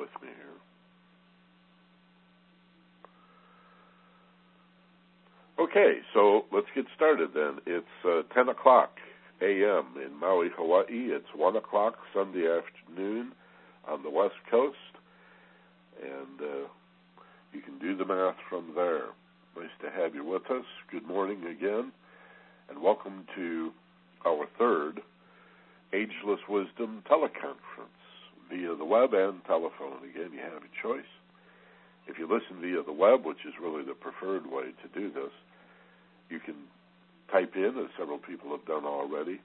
with me here. Okay, so let's get started then. It's 10 o'clock a.m. in Maui, Hawaii. It's 1 o'clock Sunday afternoon on the West Coast. And you can do the math from there. Nice to have you with us. Good morning again. And welcome to our third Ageless Wisdom teleconference via the web and telephone. Again, you have a choice. If you listen via the web, which is really the preferred way to do this, you can type in, as several people have done already,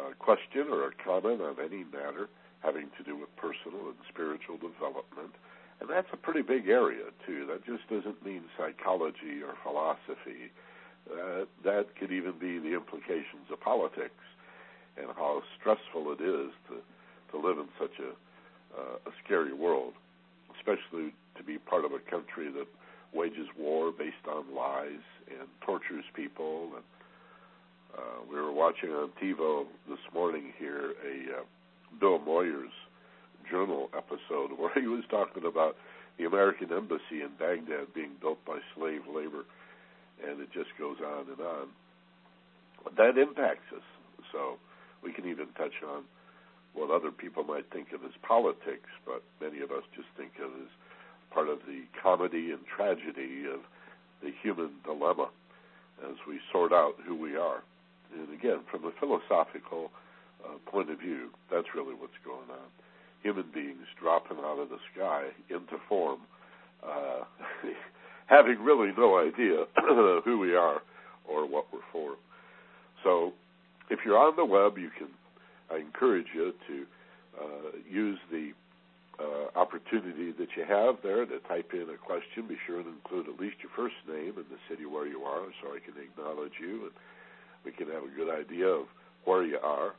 a question or a comment on any matter having to do with personal and spiritual development. And that's a pretty big area, too. That just doesn't mean psychology or philosophy. That could even be the implications of politics and how stressful it is to live in such a scary world, especially to be part of a country that wages war based on lies and tortures people. And we were watching on TiVo this morning here a Bill Moyers Journal episode where he was talking about the American embassy in Baghdad being built by slave labor, and it just goes on and on. That impacts us, so we can even touch on what other people might think of as politics, but many of us just think of as part of the comedy and tragedy of the human dilemma as we sort out who we are. And again, from a philosophical point of view, that's really what's going on. Human beings dropping out of the sky into form, having really no idea who we are or what we're for. So if you're on the web, I encourage you to use the opportunity that you have there to type in a question. Be sure to include at least your first name and the city where you are so I can acknowledge you and we can have a good idea of where you are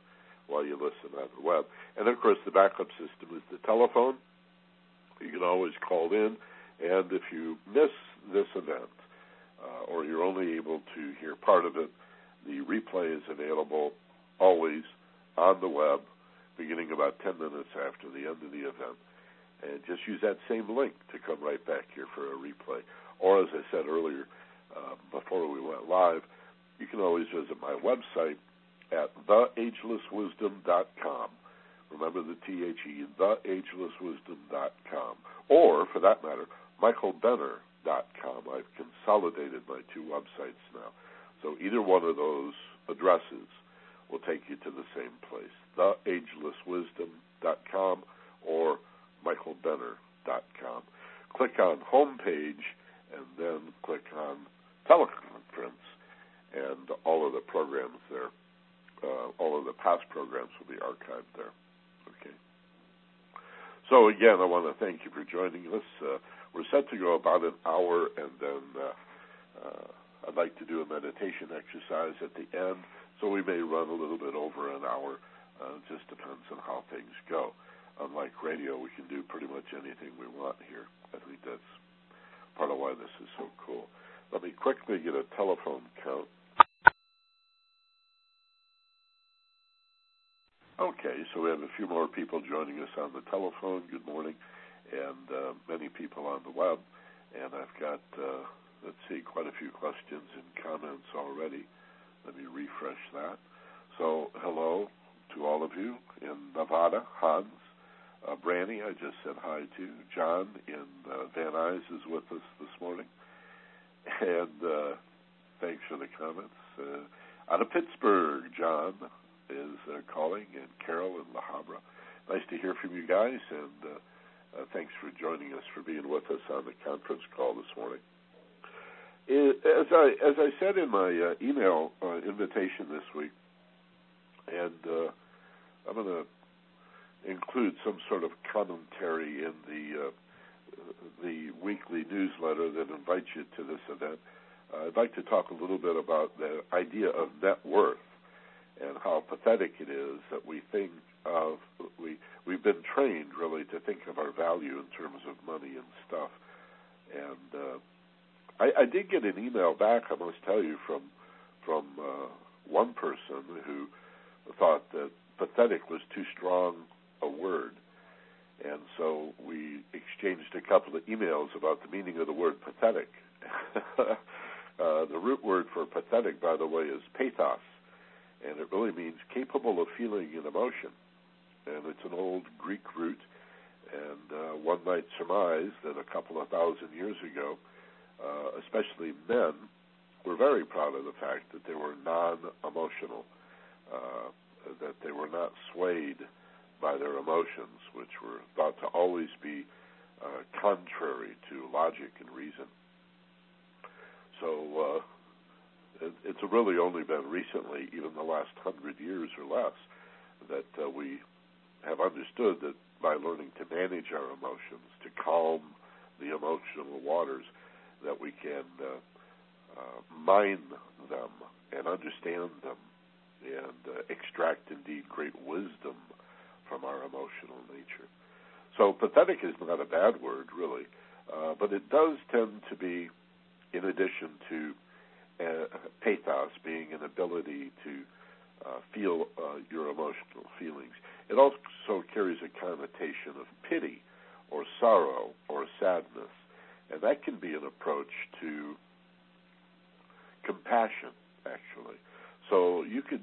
while you listen on the web. And, of course, the backup system is the telephone. You can always call in. And if you miss this event or you're only able to hear part of it, the replay is available always on the web beginning about 10 minutes after the end of the event. And just use that same link to come right back here for a replay. Or, as I said earlier, before we went live, you can always visit my website at theagelesswisdom.com. Remember the T-H-E, theagelesswisdom.com. Or, for that matter, michaelbenner.com. I've consolidated my two websites now. So either one of those addresses will take you to the same place, theagelesswisdom.com or michaelbenner.com. Click on Homepage and then click on Teleconference, and all of the programs there, all of the past programs will be archived there. Okay. So, again, I want to thank you for joining us. We're set to go about an hour, and then I'd like to do a meditation exercise at the end, so we may run a little bit over an hour. It just depends on how things go. Unlike radio, we can do pretty much anything we want here. I think that's part of why this is so cool. Let me quickly get a telephone count. Okay, so we have a few more people joining us on the telephone. Good morning. And many people on the web. And I've got, let's see, quite a few questions and comments already. Let me refresh that. So, hello to all of you in Nevada, Hans, Branny, I just said hi to, John in Van Nuys is with us this morning, and thanks for the comments. Out of Pittsburgh, John is calling, and Carol in La Habra. Nice to hear from you guys, and thanks for joining us, for being with us on the conference call this morning. As I said in my email invitation this week, and I'm going to include some sort of commentary in the weekly newsletter that invites you to this event, I'd like to talk a little bit about the idea of net worth and how pathetic it is that we think of, we've been trained really to think of our value in terms of money and stuff. And I did get an email back, I must tell you, from one person who thought that pathetic was too strong a word. And so we exchanged a couple of emails about the meaning of the word pathetic. The root word for pathetic, by the way, is pathos, and it really means capable of feeling an emotion. And it's an old Greek root, and one might surmise that a couple of thousand years ago, especially men were very proud of the fact that they were non-emotional, that they were not swayed by their emotions, which were thought to always be contrary to logic and reason. So it's really only been recently, even the last 100 years or less, that we have understood that by learning to manage our emotions, to calm the emotional waters, that we can mine them and understand them and extract, indeed, great wisdom from our emotional nature. So pathetic is not a bad word, really, but it does tend to be, in addition to pathos being an ability to feel your emotional feelings, it also carries a connotation of pity or sorrow or sadness, and that can be an approach to compassion, actually. So you could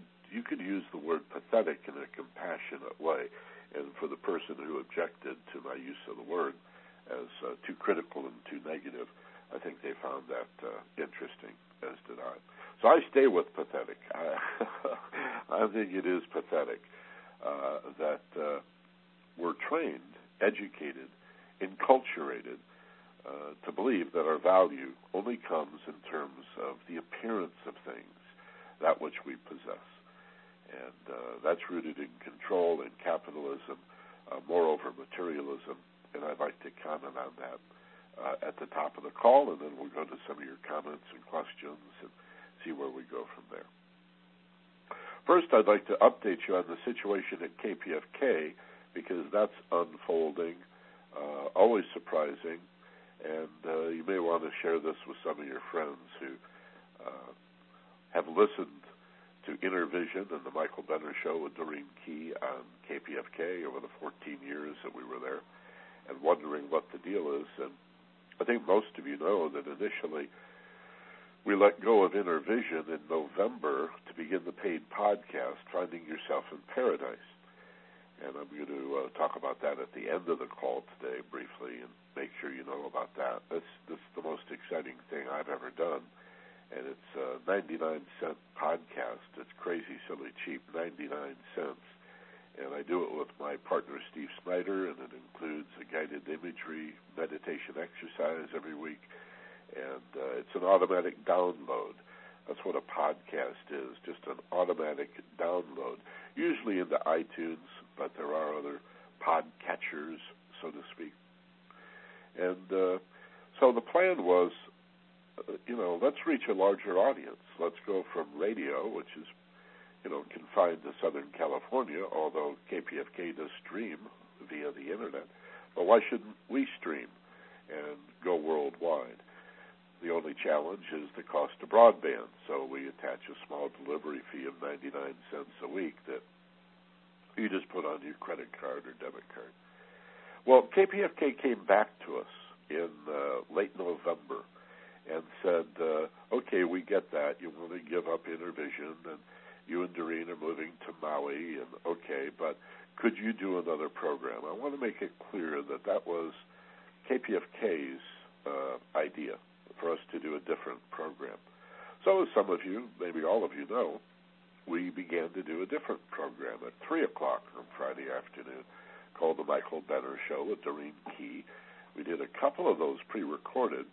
use the word pathetic in a compassionate way, and for the person who objected to my use of the word as too critical and too negative, I think they found that interesting, as did I. So I stay with pathetic. I think it is pathetic that we're trained, educated, enculturated to believe that our value only comes in terms of the appearance of things, that which we possess. And that's rooted in control and capitalism, moreover materialism, and I'd like to comment on that at the top of the call, and then we'll go to some of your comments and questions and see where we go from there. First, I'd like to update you on the situation at KPFK, because that's unfolding, always surprising, and you may want to share this with some of your friends who have listened to Inner Vision and the Michael Benner Show with Doreen Key on KPFK over the 14 years that we were there, and wondering what the deal is. And I think most of you know that initially we let go of Inner Vision in November to begin the paid podcast, Finding Yourself in Paradise. And I'm going to talk about that at the end of the call today briefly, and make sure you know about that. That's the most exciting thing I've ever done. And it's a 99-cent podcast. It's crazy, silly, cheap, 99 cents. And I do it with my partner, Steve Snyder, and it includes a guided imagery meditation exercise every week. And it's an automatic download. That's what a podcast is, just an automatic download, usually into iTunes, but there are other pod catchers, so to speak. And so the plan was, let's reach a larger audience. Let's go from radio, which is, confined to Southern California, although KPFK does stream via the Internet. But why shouldn't we stream and go worldwide? The only challenge is the cost of broadband, so we attach a small delivery fee of 99 cents a week that you just put on your credit card or debit card. Well, KPFK came back to us in late November and said, okay, we get that. You want to give up Inner Vision, and you and Doreen are moving to Maui, and okay, but could you do another program? I want to make it clear that that was KPFK's idea for us to do a different program. So as some of you, maybe all of you know, we began to do a different program at 3 o'clock on Friday afternoon called The Michael Benner Show with Doreen Key. We did a couple of those pre-recorded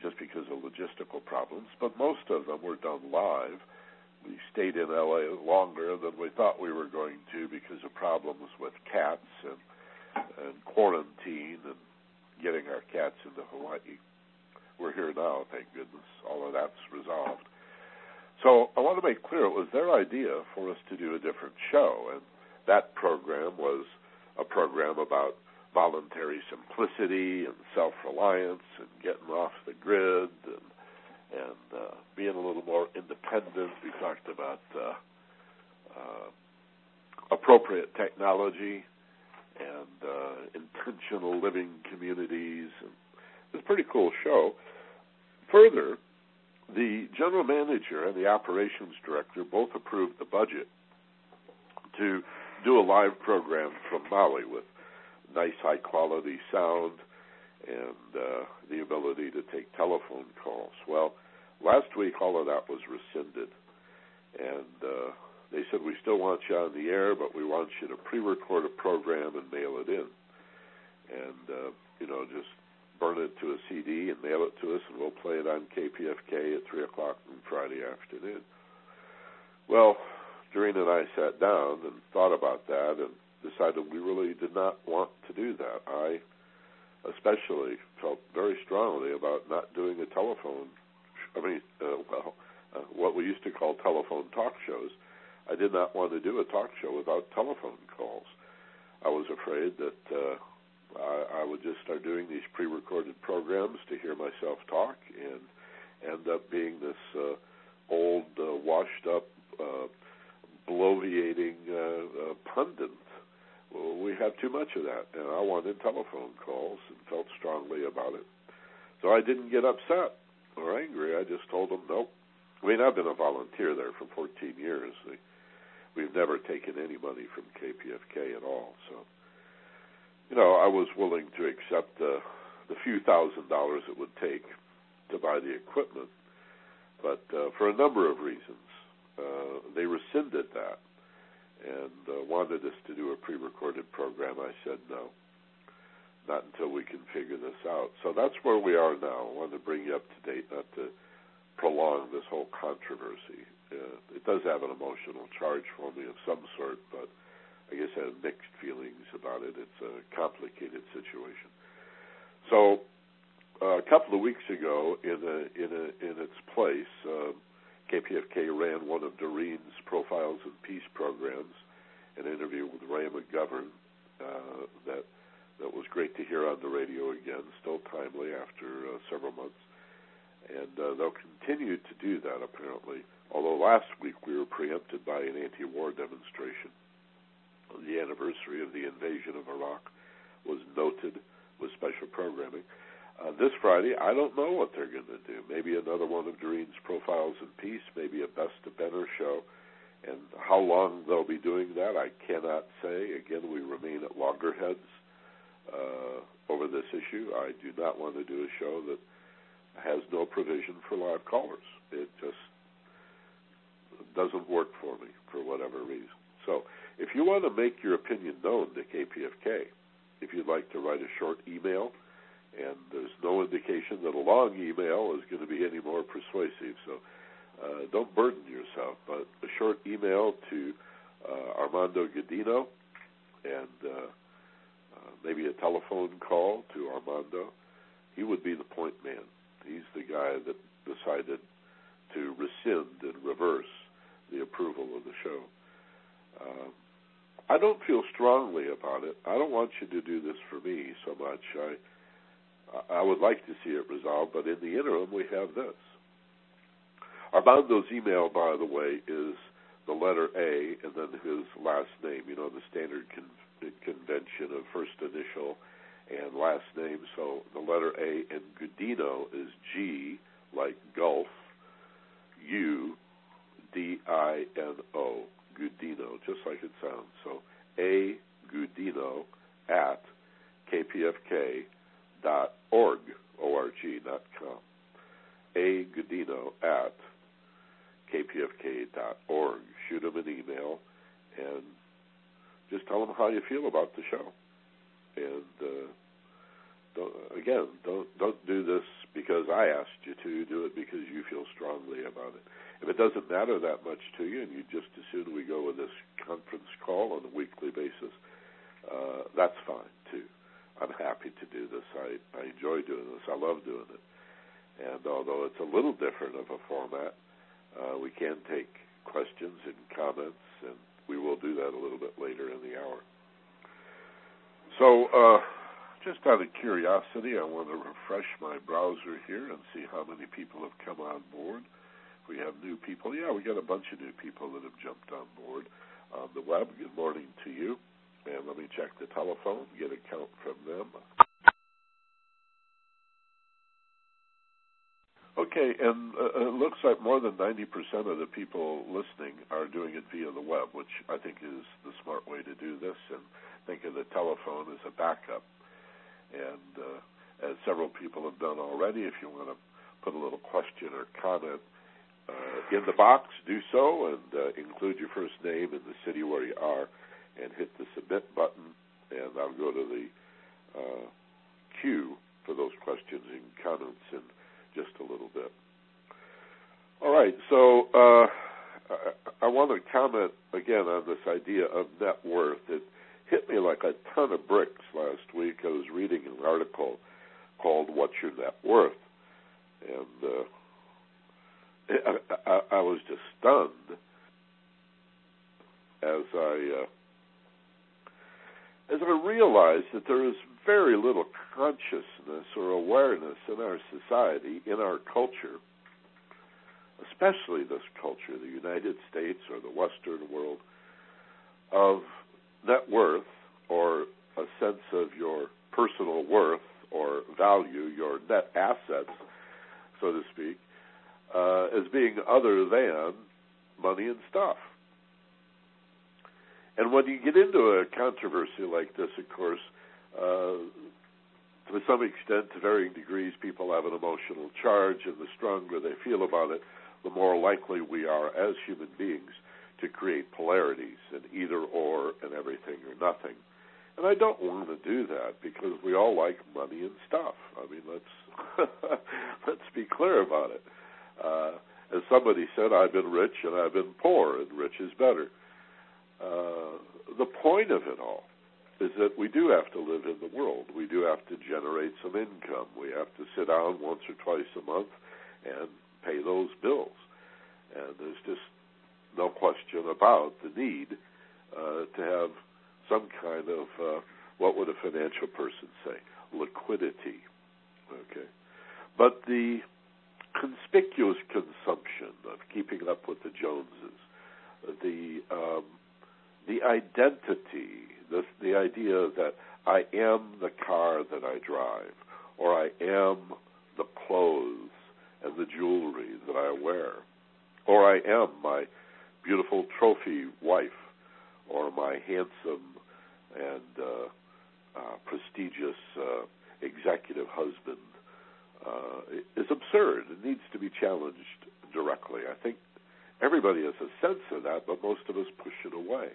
just because of logistical problems, but most of them were done live. We stayed in L.A. longer than we thought we were going to because of problems with cats and quarantine and getting our cats into Hawaii. We're here now, thank goodness. All of that's resolved. So I want to make clear it was their idea for us to do a different show, and that program was a program about voluntary simplicity and self-reliance and getting off the grid and being a little more independent. We talked about appropriate technology and intentional living communities. It's a pretty cool show. Further, the general manager and the operations director both approved the budget to do a live program from Bali with nice, high-quality sound and the ability to take telephone calls. Well, last week all of that was rescinded, and they said, we still want you on the air, but we want you to pre-record a program and mail it in. And, just burn it to a CD and mail it to us, and we'll play it on KPFK at 3 o'clock on Friday afternoon. Well, Doreen and I sat down and thought about that and decided we really did not want to do that. I especially felt very strongly about not doing a what we used to call telephone talk shows. I did not want to do a talk show without telephone calls. I was afraid that I would just start doing these pre-recorded programs to hear myself talk and end up being this old, washed-up, bloviating pundit. Well, we have too much of that, and I wanted telephone calls and felt strongly about it. So I didn't get upset or angry. I just told them, nope. I mean, I've been a volunteer there for 14 years. We've never taken any money from KPFK at all, so... I was willing to accept the few $1,000s it would take to buy the equipment, but for a number of reasons, they rescinded that and wanted us to do a pre-recorded program. I said no, not until we can figure this out. So that's where we are now. I wanted to bring you up to date, not to prolong this whole controversy. It does have an emotional charge for me of some sort, but I guess I have mixed feelings about it. It's a complicated situation. So a couple of weeks ago, in its place, KPFK ran one of Doreen's Profiles of Peace programs, an interview with Ray McGovern that was great to hear on the radio again, still timely after several months. And they'll continue to do that, apparently, although last week we were preempted by an anti-war demonstration. The anniversary of the invasion of Iraq was noted with special programming. This Friday, I don't know what they're going to do. Maybe another one of Doreen's Profiles in Peace, maybe a Best of Benner show. And how long they'll be doing that, I cannot say. Again, we remain at loggerheads over this issue. I do not want to do a show that has no provision for live callers. It just doesn't work for me for whatever reason. So if you want to make your opinion known to KPFK, if you'd like to write a short email, and there's no indication that a long email is going to be any more persuasive, so don't burden yourself, but a short email to Armando Gudino and maybe a telephone call to Armando. He would be the point man. He's the guy that decided to rescind and reverse the approval of the show. I don't feel strongly about it. I don't want you to do this for me so much. I would like to see it resolved, but in the interim, we have this. Armando's email, by the way, is the letter A and then his last name, the standard convention of first initial and last name. So the letter A and Gudino is G, like Gulf, U-D-I-N-O. Gudino, just like it sounds. So agudino@kpfk.org, O-R-G, .com. agudino@kpfk.org. Shoot them an email and just tell them how you feel about the show. And don't do this because I asked you to. Do it because you feel strongly about it. If it doesn't matter that much to you and you just as soon we go with this conference call on a weekly basis, that's fine, too. I'm happy to do this. I enjoy doing this. I love doing it. And although it's a little different of a format, we can take questions and comments, and we will do that a little bit later in the hour. So just out of curiosity, I want to refresh my browser here and see how many people have come on board. We have new people. Yeah, we got a bunch of new people that have jumped on board on the web. Good morning to you. And let me check the telephone, get a count from them. Okay, and it looks like more than 90% of the people listening are doing it via the web, which I think is the smart way to do this, and think of the telephone as a backup. And as several people have done already, if you want to put a little question or comment in the box, do so, and include your first name and the city where you are, and hit the submit button, and I'll go to the queue for those questions and comments in just a little bit. All right, so I want to comment again on this idea of net worth. It hit me like a ton of bricks last week. I was reading an article called What's Your Net Worth? And I was just stunned as I realized that there is very little consciousness or awareness in our society, in our culture, especially this culture, the United States or the Western world, of net worth or a sense of your personal worth or value, your net assets, so to speak, as being other than money and stuff. And when you get into a controversy like this, of course, to some extent, to varying degrees, people have an emotional charge, and the stronger they feel about it, the more likely we are as human beings to create polarities, and either or, and everything or nothing. And I don't want to do that, because we all like money and stuff. I mean, let's be clear about it. As somebody said, I've been rich and I've been poor, and rich is better. The point of it all is that we do have to live in the world. We do have to generate some income. We have to sit down once or twice a month and pay those bills. And there's just no question about the need to have some kind of, what would a financial person say, liquidity. Okay. But the conspicuous consumption of keeping up with the Joneses, the identity, the idea that I am the car that I drive, or I am the clothes and the jewelry that I wear, or I am my beautiful trophy wife, or my handsome and prestigious executive husband, is absurd. It needs to be challenged directly. I think everybody has a sense of that, but most of us push it away.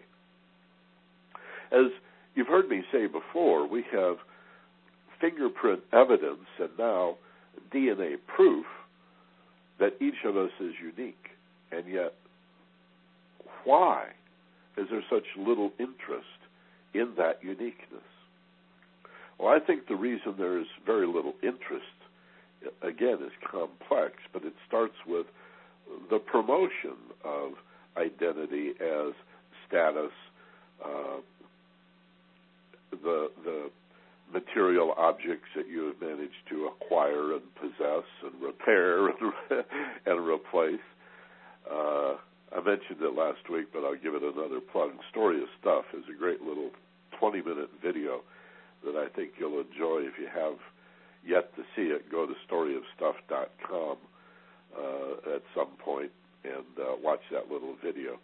As you've heard me say before, we have fingerprint evidence and now DNA proof that each of us is unique. And yet, why is there such little interest in that uniqueness? Well, I think the reason there is very little interest, again, is complex, but it starts with the promotion of identity as status, the material objects that you have managed to acquire and possess and repair and replace. I mentioned it last week, but I'll give it another plug. Story of Stuff is a great little 20-minute video that I think you'll enjoy. If you have yet to see it, go to storyofstuff.com at some point and watch that little video.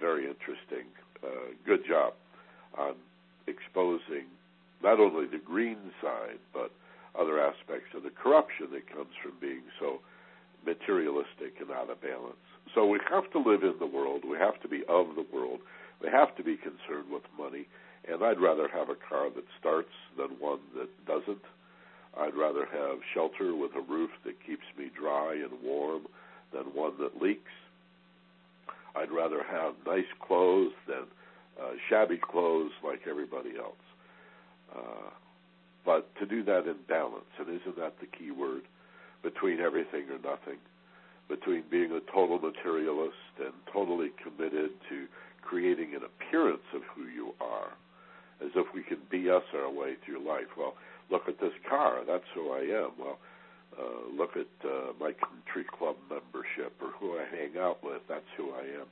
Very interesting. Good job on exposing not only the green side, but other aspects of the corruption that comes from being so materialistic and out of balance. So we have to live in the world. We have to be of the world. We have to be concerned with money. And I'd rather have a car that starts than one that doesn't. I'd rather have shelter with a roof that keeps me dry and warm than one that leaks. I'd rather have nice clothes than shabby clothes like everybody else. But to do that in balance, and isn't that the key word? Between everything or nothing. Between being a total materialist and totally committed to creating an appearance of who you are, as if we can BS our way through life. Well, look at this car, that's who I am. Well, look at my country club membership or who I hang out with, that's who I am.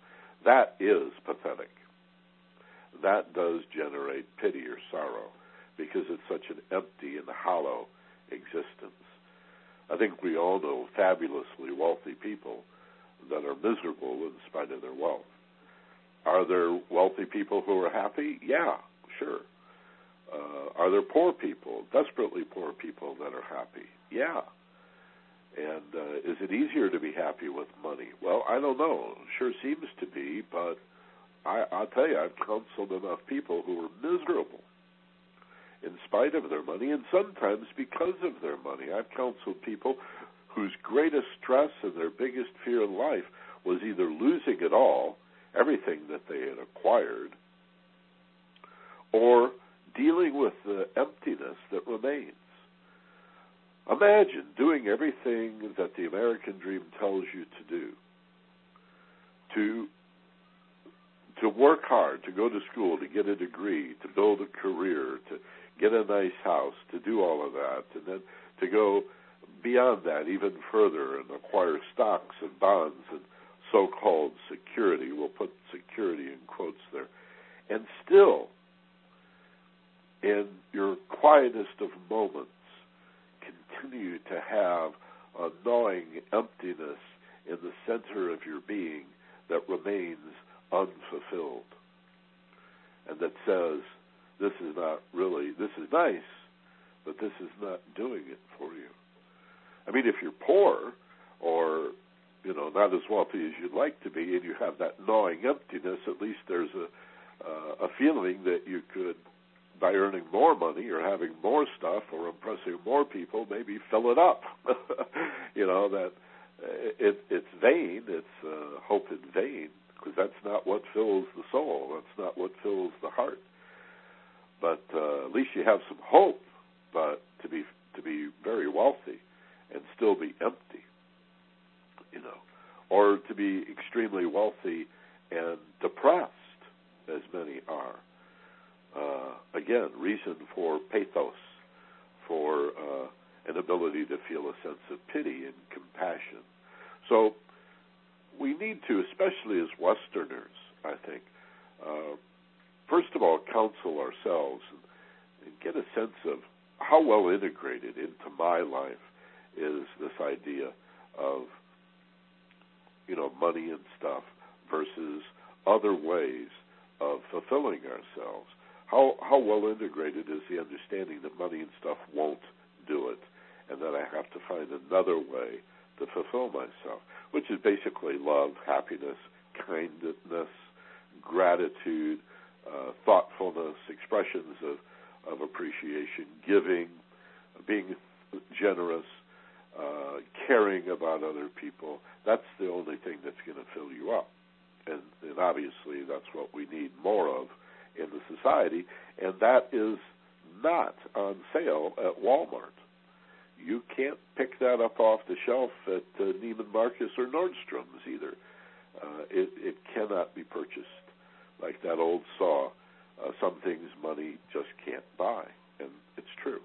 That is pathetic. that does generate pity or sorrow, because it's such an empty and hollow existence. I think we all know fabulously wealthy people that are miserable in spite of their wealth. Are there wealthy people who are happy? Yeah, sure. Are there poor people, desperately poor people that are happy? Yeah. And is it easier to be happy with money? Well, I don't know. It sure seems to be, but I'll tell you, I've counseled enough people who are miserable in spite of their money, and sometimes because of their money. I've counseled people whose greatest stress and their biggest fear in life was either losing it all, everything that they had acquired, or dealing with the emptiness that remains. Imagine doing everything that the American dream tells you to do, to work hard, to go to school, to get a degree, to build a career, to get a nice house, to do all of that, and then to go beyond that even further and acquire stocks and bonds and so-called security. We'll put security in quotes there. And still, in your quietest of moments, continue to have a gnawing emptiness in the center of your being that remains unfulfilled, and that says, this is not really, this is nice, but this is not doing it for you. I mean, if you're poor or, you know, not as wealthy as you'd like to be, and you have that gnawing emptiness, at least there's a feeling that you could, by earning more money or having more stuff or impressing more people, maybe fill it up. You know, that it's vain, it's hope in vain, because that's not what fills the soul, that's not what fills the heart. But at least you have some hope, but to be very wealthy and still be empty, you know, or to be extremely wealthy and depressed, as many are. Again, reason for pathos, for an ability to feel a sense of pity and compassion. So we need to, especially as Westerners, I think, first of all, counsel ourselves and get a sense of how well integrated into my life is this idea of, you know, money and stuff versus other ways of fulfilling ourselves. How well integrated is the understanding that money and stuff won't do it, and that I have to find another way to fulfill myself, which is basically love, happiness, kindness, gratitude, thoughtfulness, expressions of appreciation, giving, being generous, caring about other people. That's the only thing that's going to fill you up. And obviously that's what we need more of in the society, and that is not on sale at Walmart. You can't pick that up off the shelf at Neiman Marcus or Nordstrom's either. It cannot be purchased. Like that old saw, some things money just can't buy, and it's true.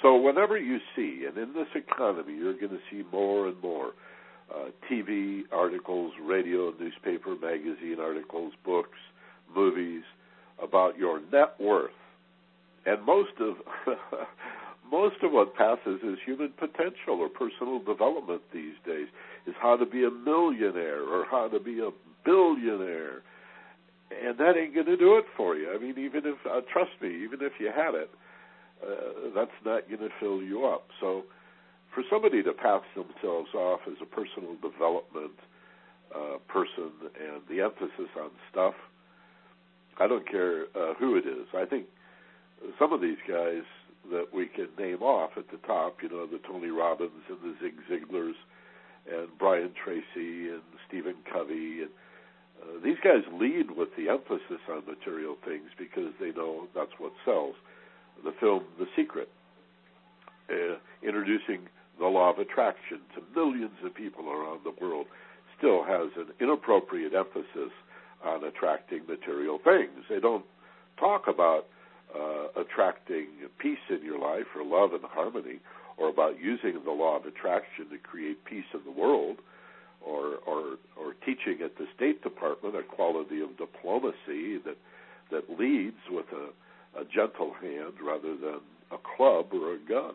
So whenever you see, and in this economy you're going to see more and more TV articles, radio, newspaper, magazine articles, books, movies, about your net worth, and most of what passes as human potential or personal development these days is how to be a millionaire or how to be a billionaire, and that ain't going to do it for you. I mean, even if trust me, even if you had it, that's not going to fill you up. So, for somebody to pass themselves off as a personal development person and the emphasis on stuff, I don't care who it is. I think some of these guys that we can name off at the top, you know, the Tony Robbins and the Zig Ziglars and Brian Tracy and Stephen Covey, and these guys lead with the emphasis on material things because they know that's what sells. The film The Secret, introducing the law of attraction to millions of people around the world, still has an inappropriate emphasis on attracting material things. They don't talk about attracting peace in your life or love and harmony, or about using the law of attraction to create peace in the world, or teaching at the State Department a quality of diplomacy that that leads with a gentle hand rather than a club or a gun.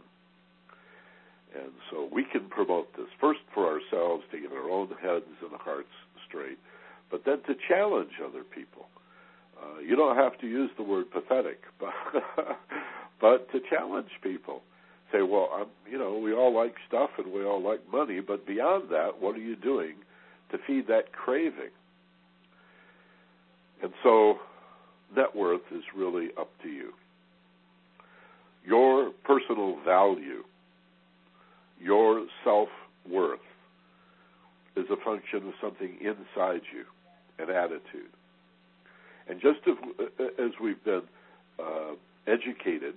And so we can promote this first for ourselves to get our own heads and hearts straight, but then to challenge other people. You don't have to use the word pathetic, but, but to challenge people. Say, well, we all like stuff and we all like money, but beyond that, what are you doing to feed that craving? And so net worth is really up to you. Your personal value, your self-worth is a function of something inside you, an attitude. And just as we've been educated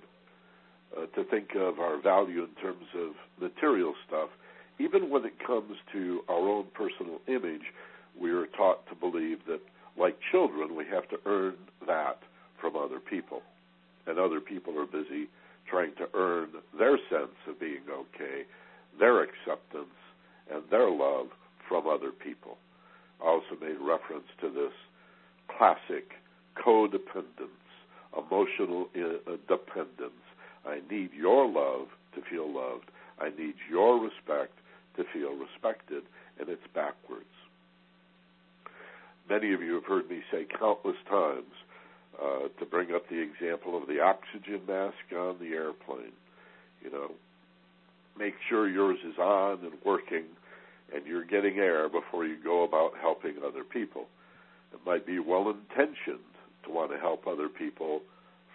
to think of our value in terms of material stuff, even when it comes to our own personal image, we are taught to believe that, like children, we have to earn that from other people. And other people are busy trying to earn their sense of being okay, their acceptance, and their love from other people. I also made reference to this classic codependence, emotional dependence. I need your love to feel loved. I need your respect to feel respected, and it's backwards. Many of you have heard me say countless times to bring up the example of the oxygen mask on the airplane. You know, make sure yours is on and working and you're getting air before you go about helping other people. It might be well-intentioned to want to help other people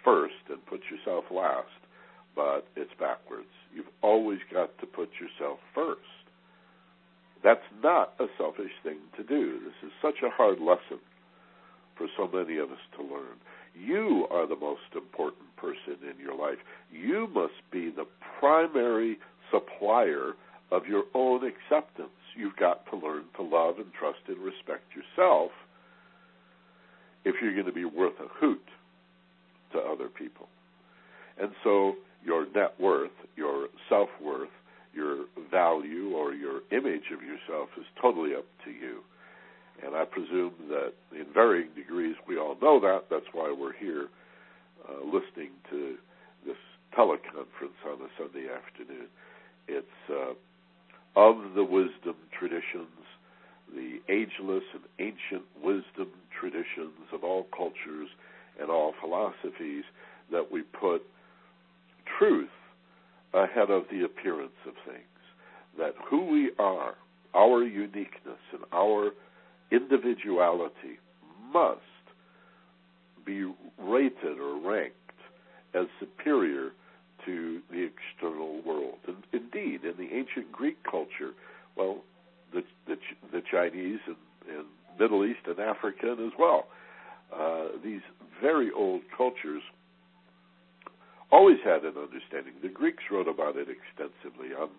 first and put yourself last, but it's backwards. You've always got to put yourself first. That's not a selfish thing to do. This is such a hard lesson for so many of us to learn. You are the most important person in your life. You must be the primary supplier of your own acceptance. You've got to learn to love and trust and respect yourself if you're going to be worth a hoot to other people. And so your net worth, your self-worth, your value or your image of yourself is totally up to you. And I presume that in varying degrees we all know that. That's why we're here listening to this teleconference on a Sunday afternoon. It's of the wisdom traditions, the ageless and ancient wisdom traditions of all cultures and all philosophies, that we put truth ahead of the appearance of things, that who we are, our uniqueness and our individuality must be rated or ranked as superior to the external world. And indeed, in the ancient Greek culture, well, the Chinese and Middle East and African as well, these very old cultures always had an understanding. The Greeks wrote about it extensively. I'm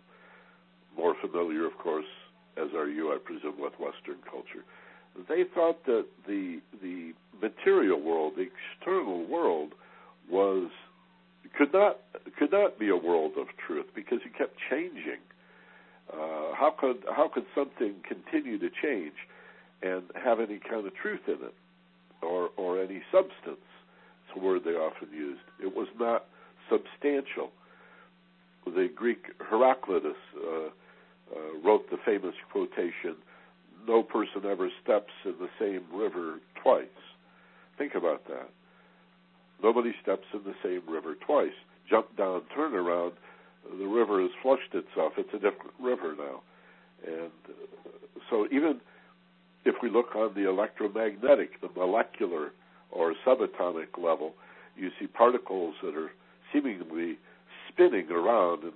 more familiar, of course, as are you, I presume, with Western culture. They thought that the material world, the external world, could not be a world of truth because it kept changing. How could something continue to change and have any kind of truth in it or any substance? It's a word they often used. It was not substantial. The Greek Heraclitus wrote the famous quotation, "No person ever steps in the same river twice." Think about that. Nobody steps in the same river twice. Jump down, turn around. The river has flushed itself. It's a different river now. And so even if we look on the electromagnetic, the molecular or subatomic level, you see particles that are seemingly spinning around and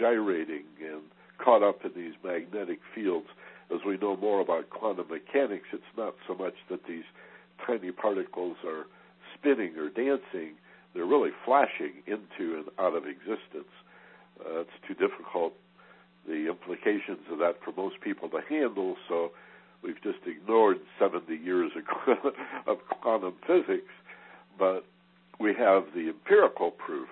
gyrating and caught up in these magnetic fields. As we know more about quantum mechanics, it's not so much that these tiny particles are spinning or dancing. They're really flashing into and out of existence. It's too difficult, the implications of that, for most people to handle, so we've just ignored 70 years of quantum physics, but we have the empirical proof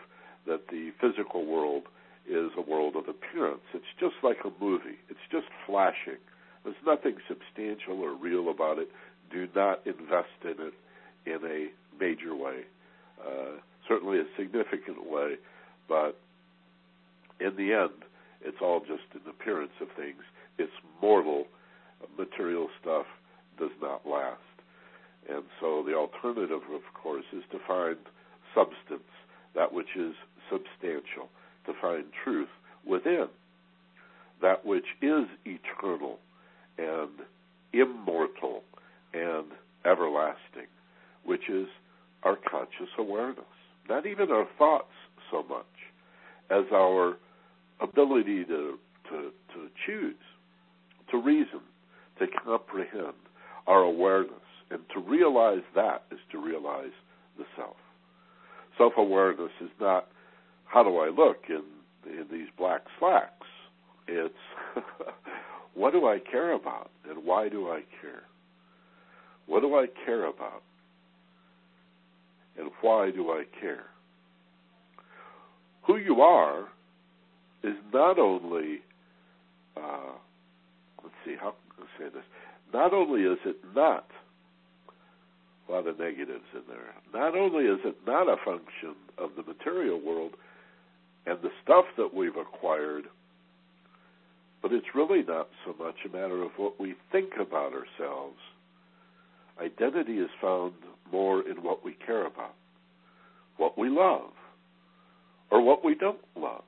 that the physical world is a world of appearance. It's just like a movie. It's just flashing. There's nothing substantial or real about it. Do not invest in it in a major way, certainly a significant way, but in the end, it's all just an appearance of things. It's mortal. Material stuff does not last. And so the alternative, of course, is to find substance, that which is substantial, to find truth within, that which is eternal and immortal and everlasting, which is our conscious awareness. Not even our thoughts so much as our ability to choose, to reason, to comprehend, our awareness. And to realize that is to realize the self. Self-awareness is not, how do I look in these black slacks? It's, what do I care about and why do I care? What do I care about and why do I care? Who you are is not only, not only is it not, a lot of negatives in there, not only is it not a function of the material world and the stuff that we've acquired, but it's really not so much a matter of what we think about ourselves. Identity is found more in what we care about, what we love, or what we don't love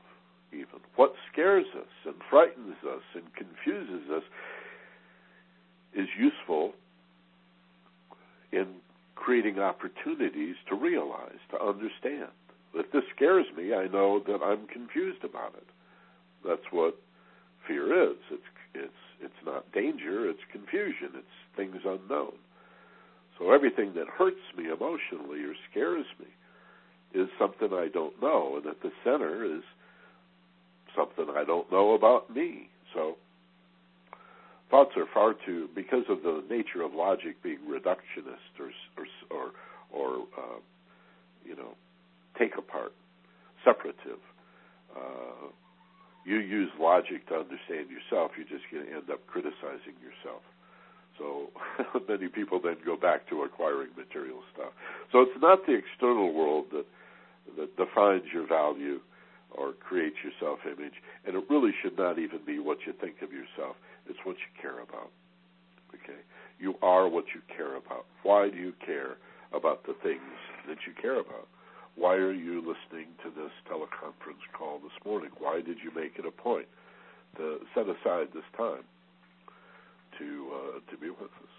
even, what scares us and frightens us and confuses us is useful in creating opportunities to realize, to understand. If this scares me, I know that I'm confused about it. That's what fear is. It's not danger, it's confusion, it's things unknown. So everything that hurts me emotionally or scares me is something I don't know, and at the center is something I don't know about me. So thoughts are far too, because of the nature of logic being reductionist or take apart, separative. You use logic to understand yourself, you're just going to end up criticizing yourself. So many people then go back to acquiring material stuff. So it's not the external world that defines your value or creates your self-image, and it really should not even be what you think of yourself. It's what you care about, okay? You are what you care about. Why do you care about the things that you care about? Why are you listening to this teleconference call this morning? Why did you make it a point to set aside this time to be with us?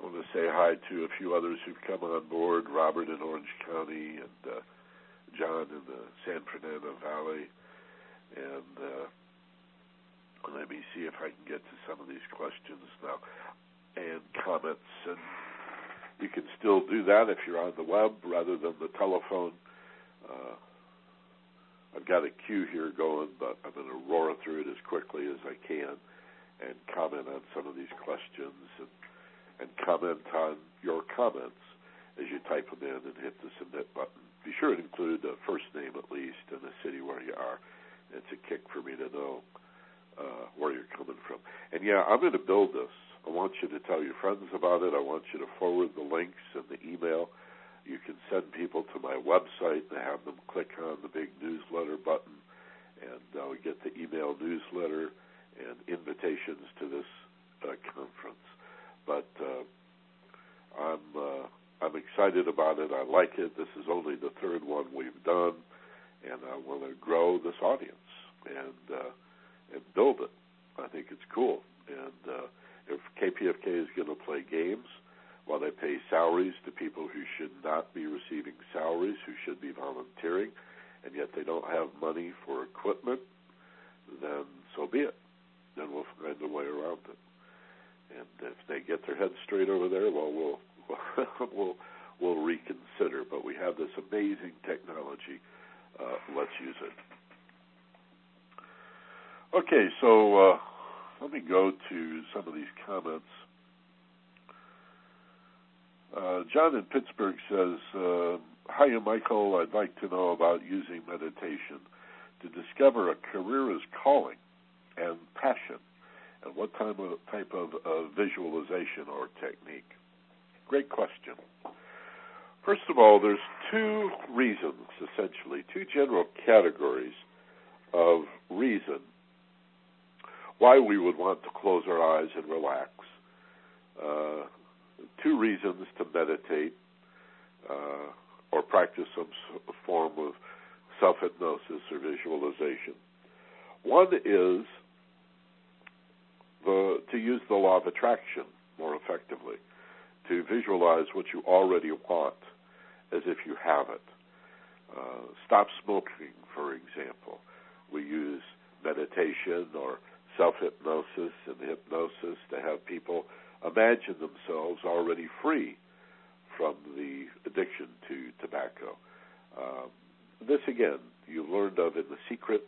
I want to say hi to a few others who've come on board, Robert in Orange County and John in the San Fernando Valley, and let me see if I can get to some of these questions now and comments. And you can still do that if you're on the web rather than the telephone. I've got a queue here going, but I'm going to roar through it as quickly as I can and comment on some of these questions and comment on your comments as you type them in and hit the submit button. Be sure to include a first name at least and the city where you are. It's a kick for me to know where you're coming from. And, yeah, I'm going to build this. I want you to tell your friends about it. I want you to forward the links and the email. You can send people to my website and have them click on the big newsletter button, and they'll get the email newsletter and invitations to this conference. But I'm excited about it. I like it. This is only the third one we've done, and I want to grow this audience and build it. I think it's cool. And if KPFK is going to play games while they pay salaries to people who should not be receiving salaries, who should be volunteering, and yet they don't have money for equipment, then so be it. Then we'll find a way around it. And if they get their heads straight over there, well, we'll reconsider. But we have this amazing technology. Let's use it. Okay, so let me go to some of these comments. John in Pittsburgh says, "Hiya, Michael. I'd like to know about using meditation to discover a career as calling and passion, and what type of visualization or technique." Great question. First of all, there's two reasons, essentially, two general categories of reason why we would want to close our eyes and relax. Two reasons to meditate or practice some form of self-hypnosis or visualization. One is to use the law of attraction more effectively, to visualize what you already want as if you have it. Stop smoking, for example. We use meditation or self-hypnosis and hypnosis to have people imagine themselves already free from the addiction to tobacco. This, again, you learned of in The Secret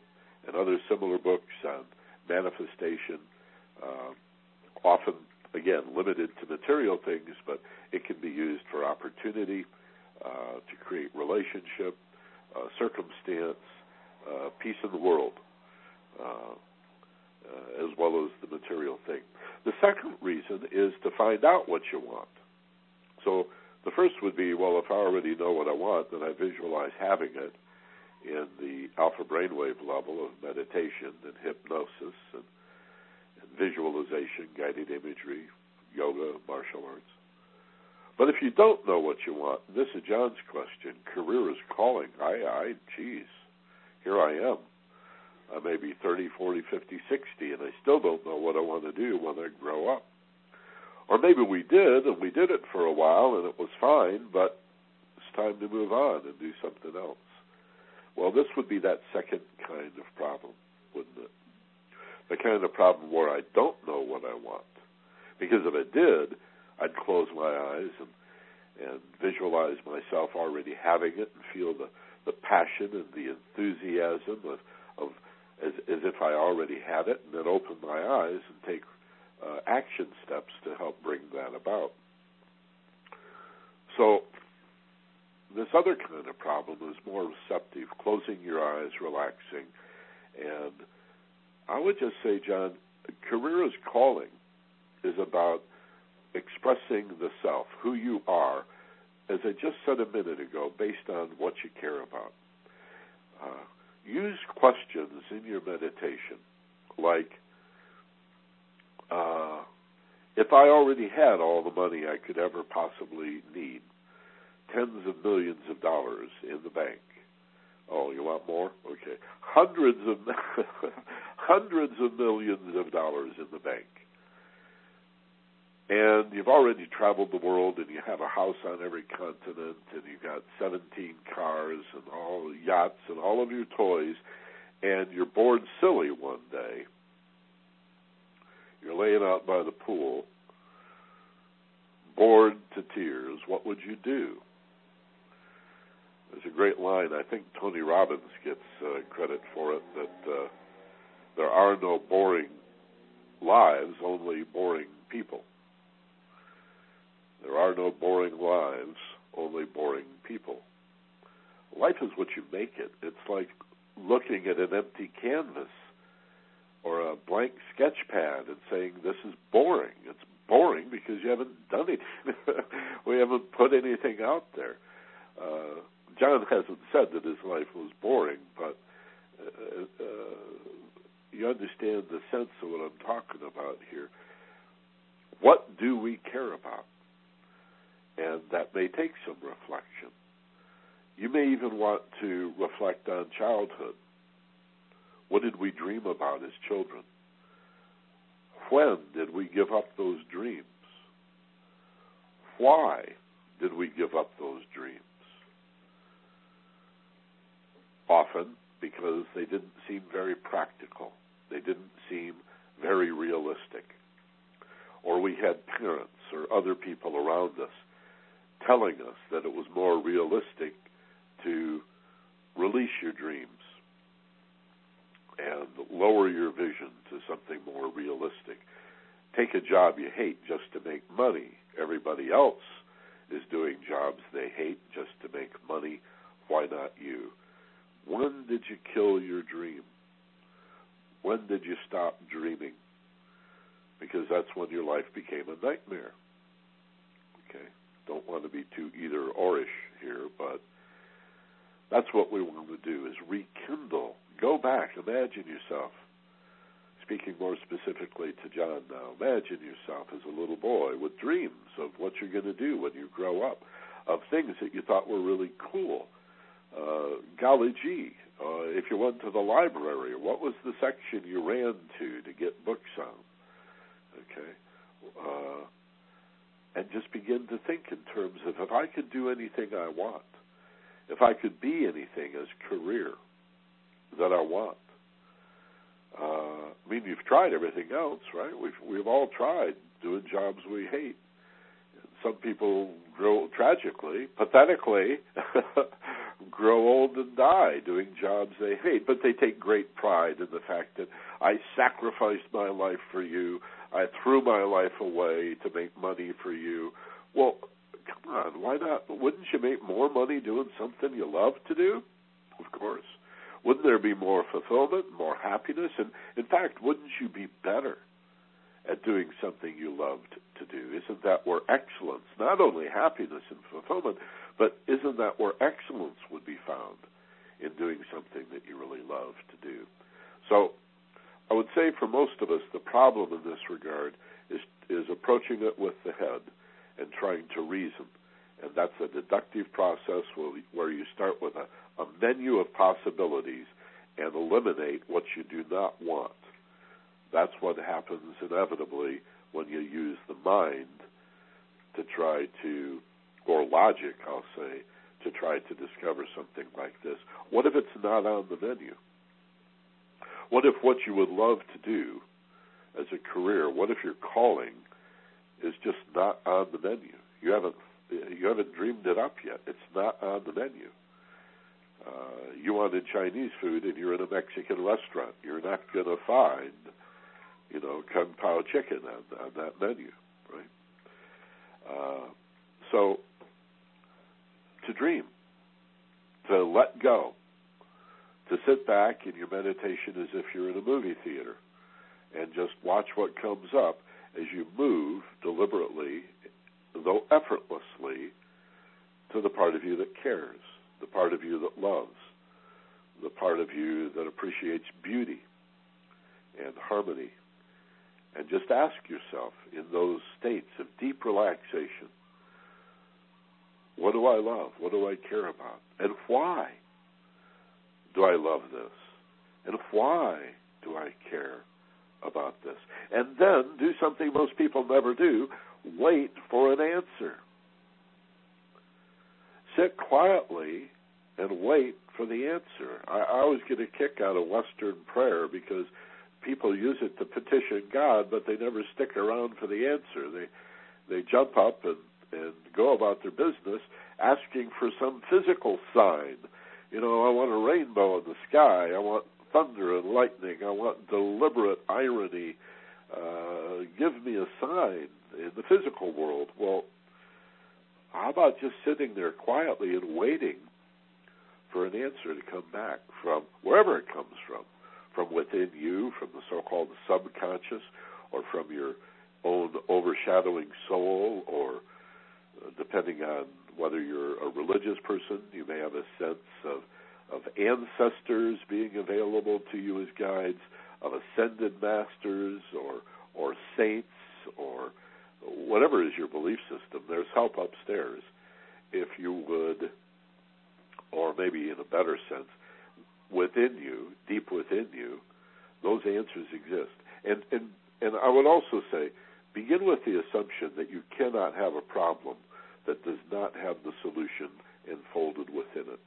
and other similar books on manifestation, often, again, limited to material things, but it can be used for opportunity, to create relationship, circumstance, peace in the world, as well as the material thing. The second reason is to find out what you want. So the first would be, well, if I already know what I want, then I visualize having it in the alpha brainwave level of meditation and hypnosis and visualization, guided imagery, yoga, martial arts. But if you don't know what you want, this is John's question, career is calling. Geez, here I am. I may be 30, 40, 50, 60, and I still don't know what I want to do when I grow up. Or maybe we did, and we did it for a while, and it was fine, but it's time to move on and do something else. Well, this would be that second kind of problem, wouldn't it? The kind of problem where I don't know what I want. Because if I did, I'd close my eyes and visualize myself already having it and feel the passion and the enthusiasm of as if I already had it, and then open my eyes and take action steps to help bring that about. So this other kind of problem is more receptive, closing your eyes, relaxing. And I would just say, John, career is calling is about expressing the self, who you are, as I just said a minute ago, based on what you care about. Use questions in your meditation like, if I already had all the money I could ever possibly need, tens of millions of dollars in the bank. Oh, you want more? Okay. Hundreds of millions of dollars in the bank. And you've already traveled the world, and you have a house on every continent, and you've got 17 cars and all yachts and all of your toys, and you're bored silly one day. You're laying out by the pool, bored to tears. What would you do? There's a great line. I think Tony Robbins gets credit for it, that there are no boring lives, only boring people. There are no boring lives, only boring people. Life is what you make it. It's like looking at an empty canvas or a blank sketch pad and saying, this is boring. It's boring because you haven't done it. We haven't put anything out there. John hasn't said that his life was boring, but you understand the sense of what I'm talking about here. What do we care about? And that may take some reflection. You may even want to reflect on childhood. What did we dream about as children? When did we give up those dreams? Why did we give up those dreams? Often because they didn't seem very practical. They didn't seem very realistic. Or we had parents or other people around us telling us that it was more realistic to release your dreams and lower your vision to something more realistic. Take a job you hate just to make money. Everybody else is doing jobs they hate just to make money. Why not you? When did you kill your dream? When did you stop dreaming? Because that's when your life became a nightmare. Okay. don't want to be too either or-ish here, but that's what we want to do is rekindle. Go back. Imagine yourself. Speaking more specifically to John now, imagine yourself as a little boy with dreams of what you're going to do when you grow up, of things that you thought were really cool. Golly gee, if you went to the library, what was the section you ran to get books on? Okay. And just begin to think in terms of, if I could do anything I want, if I could be anything as career that I want. I mean, you've tried everything else, right? We've all tried doing jobs we hate. Some people grow tragically, pathetically, grow old and die doing jobs they hate, but they take great pride in the fact that I sacrificed my life for you, I threw my life away to make money for you. Well, come on, why not? Wouldn't you make more money doing something you love to do? Of course. Wouldn't there be more fulfillment, more happiness? And, in fact, wouldn't you be better at doing something you loved to do? Isn't that where excellence, not only happiness and fulfillment, but isn't that where excellence would be found in doing something that you really love to do? So I would say for most of us, the problem in this regard is approaching it with the head and trying to reason. And that's a deductive process where you start with a menu of possibilities and eliminate what you do not want. That's what happens inevitably when you use the mind to try to, or logic, I'll say, to try to discover something like this. What if it's not on the menu? What if what you would love to do as a career, what if your calling is just not on the menu? You haven't dreamed it up yet. It's not on the menu. You wanted Chinese food and you're in a Mexican restaurant. You're not going to find, Kung Pao chicken on that menu, right? So to dream, to let go, to sit back in your meditation as if you're in a movie theater and just watch what comes up as you move deliberately, though effortlessly, to the part of you that cares, the part of you that loves, the part of you that appreciates beauty and harmony. And just ask yourself in those states of deep relaxation, what do I love? What do I care about? And why do I love this? And why do I care about this? And then do something most people never do, wait for an answer. Sit quietly and wait for the answer. I always get a kick out of Western prayer because people use it to petition God, but they never stick around for the answer. They jump up and go about their business asking for some physical sign. I want a rainbow in the sky. I want thunder and lightning. I want deliberate irony. Give me a sign in the physical world. Well, how about just sitting there quietly and waiting for an answer to come back from wherever it comes from within you, from the so-called subconscious, or from your own overshadowing soul, or depending on whether you're a religious person, you may have a sense of ancestors being available to you as guides, of ascended masters or saints or whatever is your belief system. There's help upstairs if you would, or maybe in a better sense, within you, deep within you, those answers exist. And I would also say, begin with the assumption that you cannot have a problem that does not have the solution enfolded within it.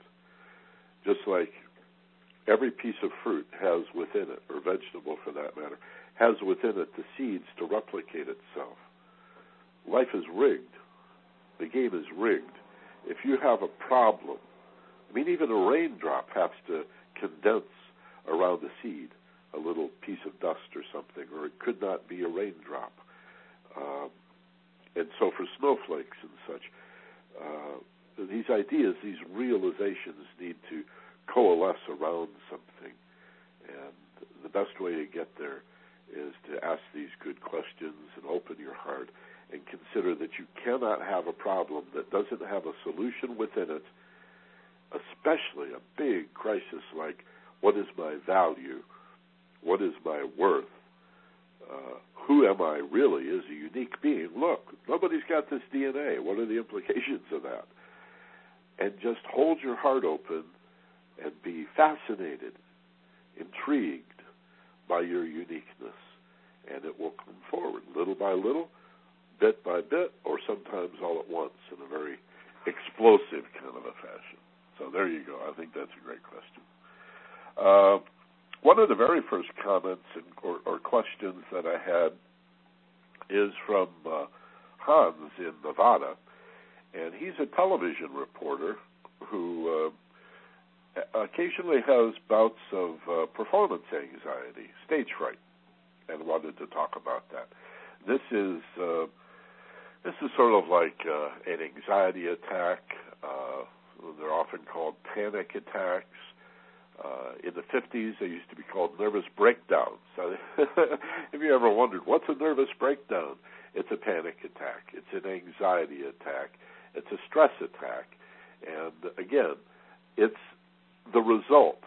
Just like every piece of fruit has within it, or vegetable for that matter, has within it the seeds to replicate itself. Life is rigged. The game is rigged. If you have a problem, even a raindrop has to condense around the seed, a little piece of dust or something, or it could not be a raindrop. And so for snowflakes and such, these ideas, these realizations need to coalesce around something. And the best way to get there is to ask these good questions and open your heart and consider that you cannot have a problem that doesn't have a solution within it, especially a big crisis like what is my value, what is my worth, who am I really is a unique being. Look, nobody's got this DNA. What are the implications of that? And just hold your heart open and be fascinated, intrigued by your uniqueness, and it will come forward little by little, bit by bit, or sometimes all at once in a very explosive kind of a fashion. So there you go. I think that's a great question. One of the very first comments or questions that I had is from Hans in Nevada, and he's a television reporter who occasionally has bouts of performance anxiety, stage fright, and wanted to talk about that. This is sort of like an anxiety attack. They're often called panic attacks. In the 50s, they used to be called nervous breakdowns. If you ever wondered, what's a nervous breakdown? It's a panic attack. It's an anxiety attack. It's a stress attack. And, again, it's the result.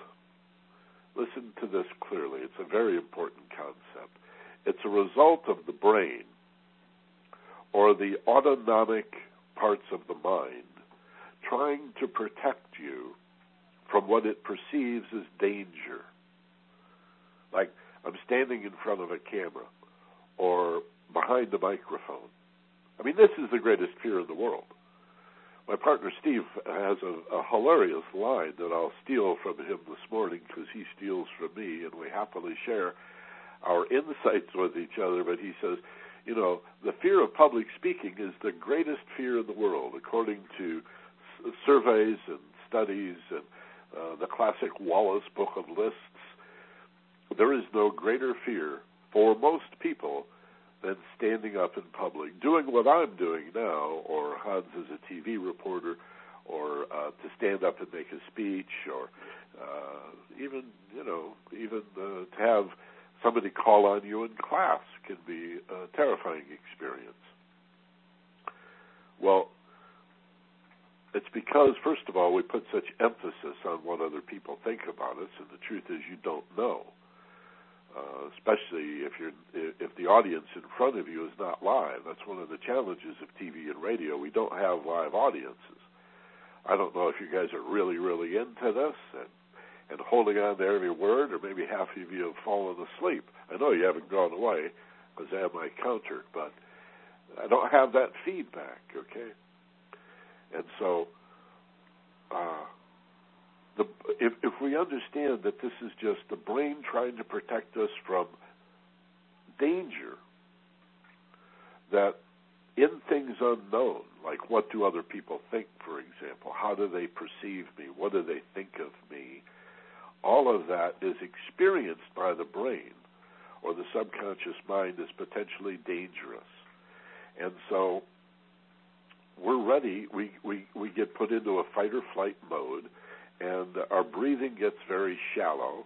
Listen to this clearly. It's a very important concept. It's a result of the brain or the autonomic parts of the mind trying to protect you from what it perceives as danger. Like, I'm standing in front of a camera or behind the microphone. I mean, this is the greatest fear in the world. My partner Steve has a hilarious line that I'll steal from him this morning because he steals from me, and we happily share our insights with each other. But he says, you know, the fear of public speaking is the greatest fear in the world, according to surveys and studies and the classic Wallace Book of Lists. There is no greater fear for most people than standing up in public, doing what I'm doing now, or Hans as a TV reporter, or to stand up and make a speech, or even to have somebody call on you in class can be a terrifying experience. Well, it's because, first of all, we put such emphasis on what other people think about us, and the truth is you don't know, especially if the audience in front of you is not live. That's one of the challenges of TV and radio. We don't have live audiences. I don't know if you guys are really, really into this and holding on to every word, or maybe half of you have fallen asleep. I know you haven't gone away because I have my counter, but I don't have that feedback, okay? And so if we understand that this is just the brain trying to protect us from danger, that in things unknown, like what do other people think, for example, how do they perceive me, what do they think of me, all of that is experienced by the brain or the subconscious mind as potentially dangerous. And so we're ready, we get put into a fight-or-flight mode, and our breathing gets very shallow,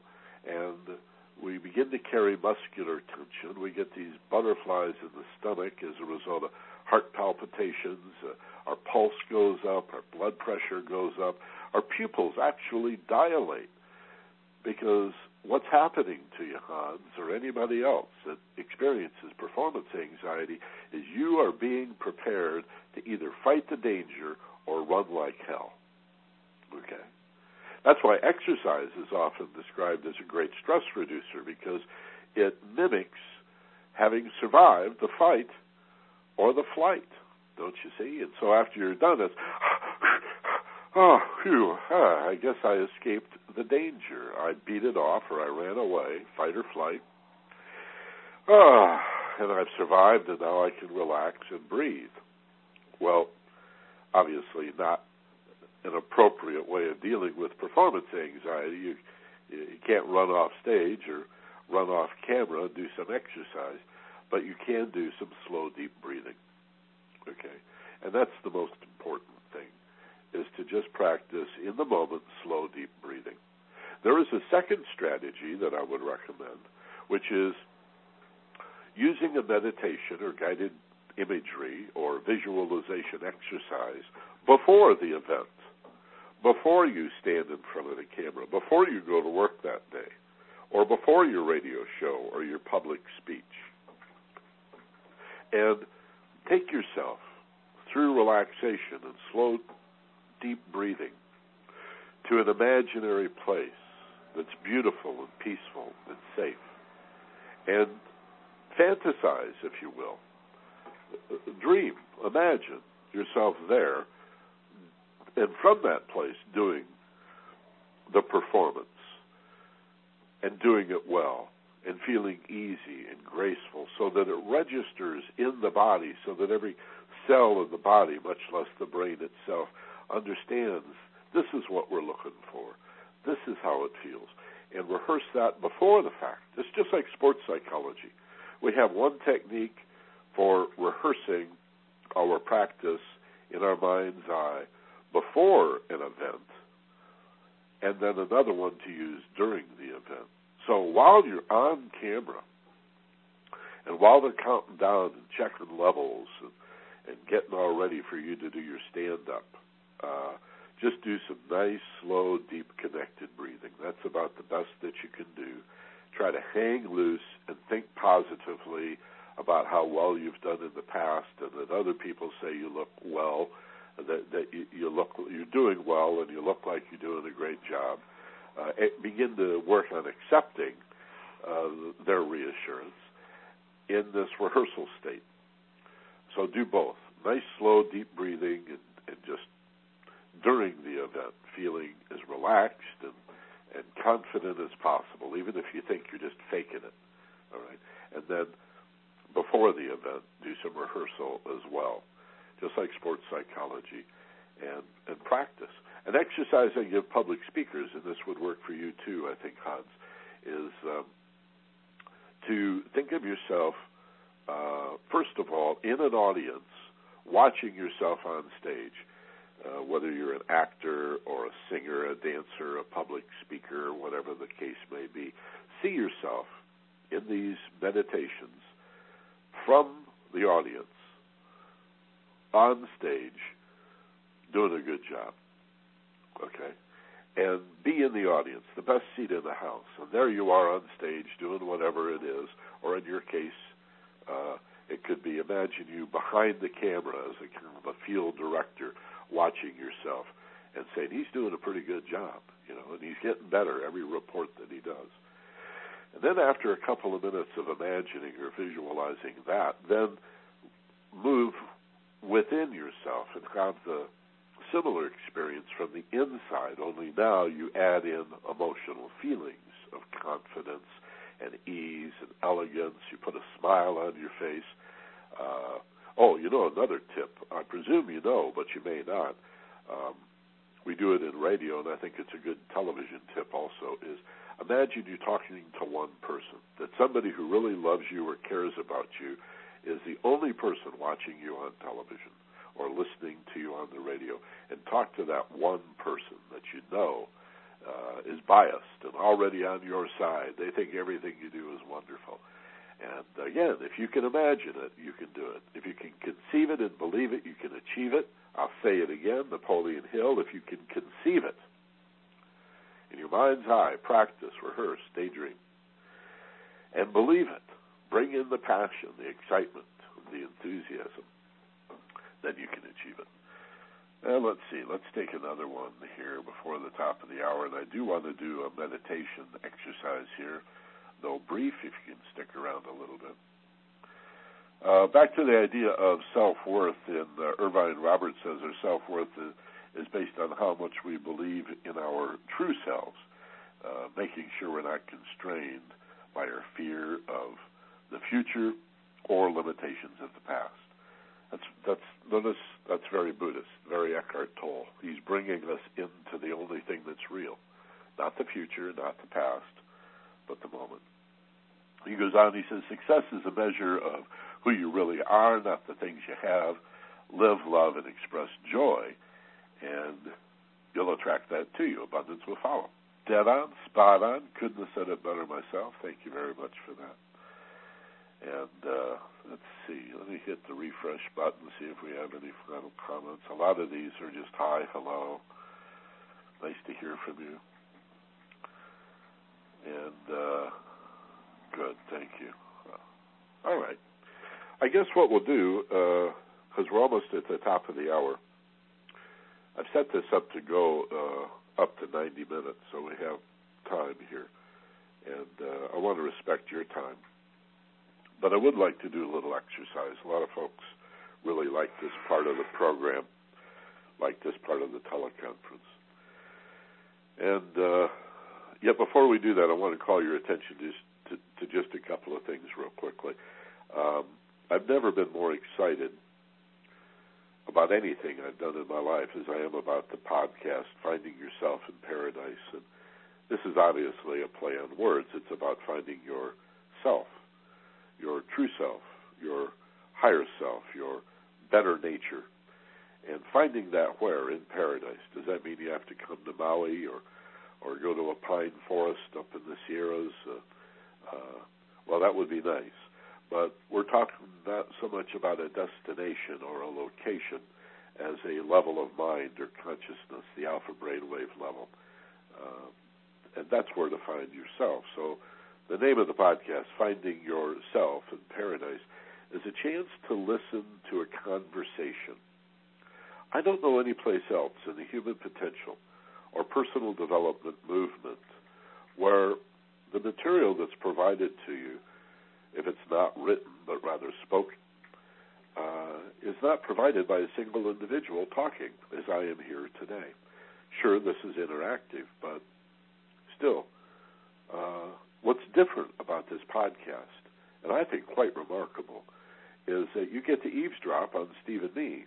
and we begin to carry muscular tension. We get these butterflies in the stomach as a result of heart palpitations. Our pulse goes up, our blood pressure goes up. Our pupils actually dilate, because what's happening to you, Hans, or anybody else that experiences performance anxiety, is you are being prepared to either fight the danger or run like hell. Okay? That's why exercise is often described as a great stress reducer, because it mimics having survived the fight or the flight, don't you see? And so after you're done, it's, oh, phew, I guess I escaped the danger. I beat it off, or I ran away, fight or flight. And I've survived, and now I can relax and breathe. Well, obviously not an appropriate way of dealing with performance anxiety. You can't run off stage or run off camera and do some exercise, but you can do some slow, deep breathing. Okay? And that's the most important thing, is to just practice in the moment slow, deep breathing. There is a second strategy that I would recommend, which is using a meditation or guided imagery or visualization exercise before the event, before you stand in front of the camera, before you go to work that day, or before your radio show or your public speech. And take yourself through relaxation and slow, deep breathing to an imaginary place that's beautiful and peaceful and safe. And fantasize, if you will. Dream, imagine yourself there, and from that place doing the performance and doing it well and feeling easy and graceful so that it registers in the body, so that every cell in the body, much less the brain itself, understands this is what we're looking for. This is how it feels. And rehearse that before the fact. It's just like sports psychology. We have one technique for rehearsing our practice in our mind's eye before an event, and then another one to use during the event. So while you're on camera, and while they're counting down and checking levels and getting all ready for you to do your stand-up, just do some nice, slow, deep, connected breathing. That's about the best that you can do. Try to hang loose and think positively about how well you've done in the past, and that other people say you look well, that you're doing well, and you look like you're doing a great job. Begin to work on accepting their reassurance in this rehearsal state. So do both. Nice, slow, deep breathing, and just during the event, feeling as relaxed and confident as possible, even if you think you're just faking it. All right? And then before the event, do some rehearsal as well, just like sports psychology, and practice. An exercise I give public speakers, and this would work for you too, I think, Hans, is to think of yourself, first of all, in an audience, watching yourself on stage. Whether you're an actor or a singer, a dancer, a public speaker, whatever the case may be, see yourself in these meditations from the audience, on stage, doing a good job, okay? And be in the audience, the best seat in the house. And there you are on stage doing whatever it is, or in your case, it could be imagine you behind the camera as a kind of a field director, watching yourself and saying, he's doing a pretty good job, you know, and he's getting better every report that he does. And then after a couple of minutes of imagining or visualizing that, then move within yourself and have the similar experience from the inside, only now you add in emotional feelings of confidence and ease and elegance. You put a smile on your face. Oh, you know, another tip. I presume you know, but you may not. We do it in radio, and I think it's a good television tip also, is imagine you're talking to one person, that somebody who really loves you or cares about you is the only person watching you on television or listening to you on the radio, and talk to that one person that you know is biased and already on your side. They think everything you do is wonderful. And again, if you can imagine it, you can do it. If you can conceive it and believe it, you can achieve it. I'll say it again, Napoleon Hill, if you can conceive it in your mind's eye, practice, rehearse, daydream, and believe it. Bring in the passion, the excitement, the enthusiasm. Then you can achieve it. Now, let's see. Let's take another one here before the top of the hour. And I do want to do a meditation exercise here, though brief, if you can stick around a little bit. Back to the idea of self-worth, and Irvine Roberts says our self-worth is based on how much we believe in our true selves, making sure we're not constrained by our fear of the future or limitations of the past. That's very Buddhist, very Eckhart Tolle. He's bringing us into the only thing that's real, not the future, not the past, but the moment. He goes on, he says, success is a measure of who you really are, not the things you have. Live, love, and express joy, and you'll attract that to you. Abundance will follow. Dead on, spot on. Couldn't have said it better myself. Thank you very much for that. And let's see, let me hit the refresh button, see if we have any final comments. A lot of these are just hi, hello, nice to hear from you. And good, thank you. All right. I guess what we'll do, because we're almost at the top of the hour, I've set this up to go up to 90 minutes, so we have time here. And I want to respect your time. But I would like to do a little exercise. A lot of folks really like this part of the program, like this part of the teleconference. And yet before we do that, I want to call your attention to just a couple of things real quickly. I've never been more excited about anything I've done in my life as I am about the podcast, Finding Yourself in Paradise. And this is obviously a play on words. It's about finding yourself, your true self, your higher self, your better nature, and finding that where? In paradise. Does that mean you have to come to Maui or go to a pine forest up in the Sierras? Well, that would be nice. But we're talking not so much about a destination or a location as a level of mind or consciousness, the alpha brainwave level. And that's where to find yourself. So the name of the podcast, Finding Yourself in Paradise, is a chance to listen to a conversation. I don't know any place else in the human potential or personal development movement where the material that's provided to you, if it's not written but rather spoken, is not provided by a single individual talking, as I am here today. Sure, this is interactive, but still, what's different about this podcast, and I think quite remarkable, is that you get to eavesdrop on Steve and me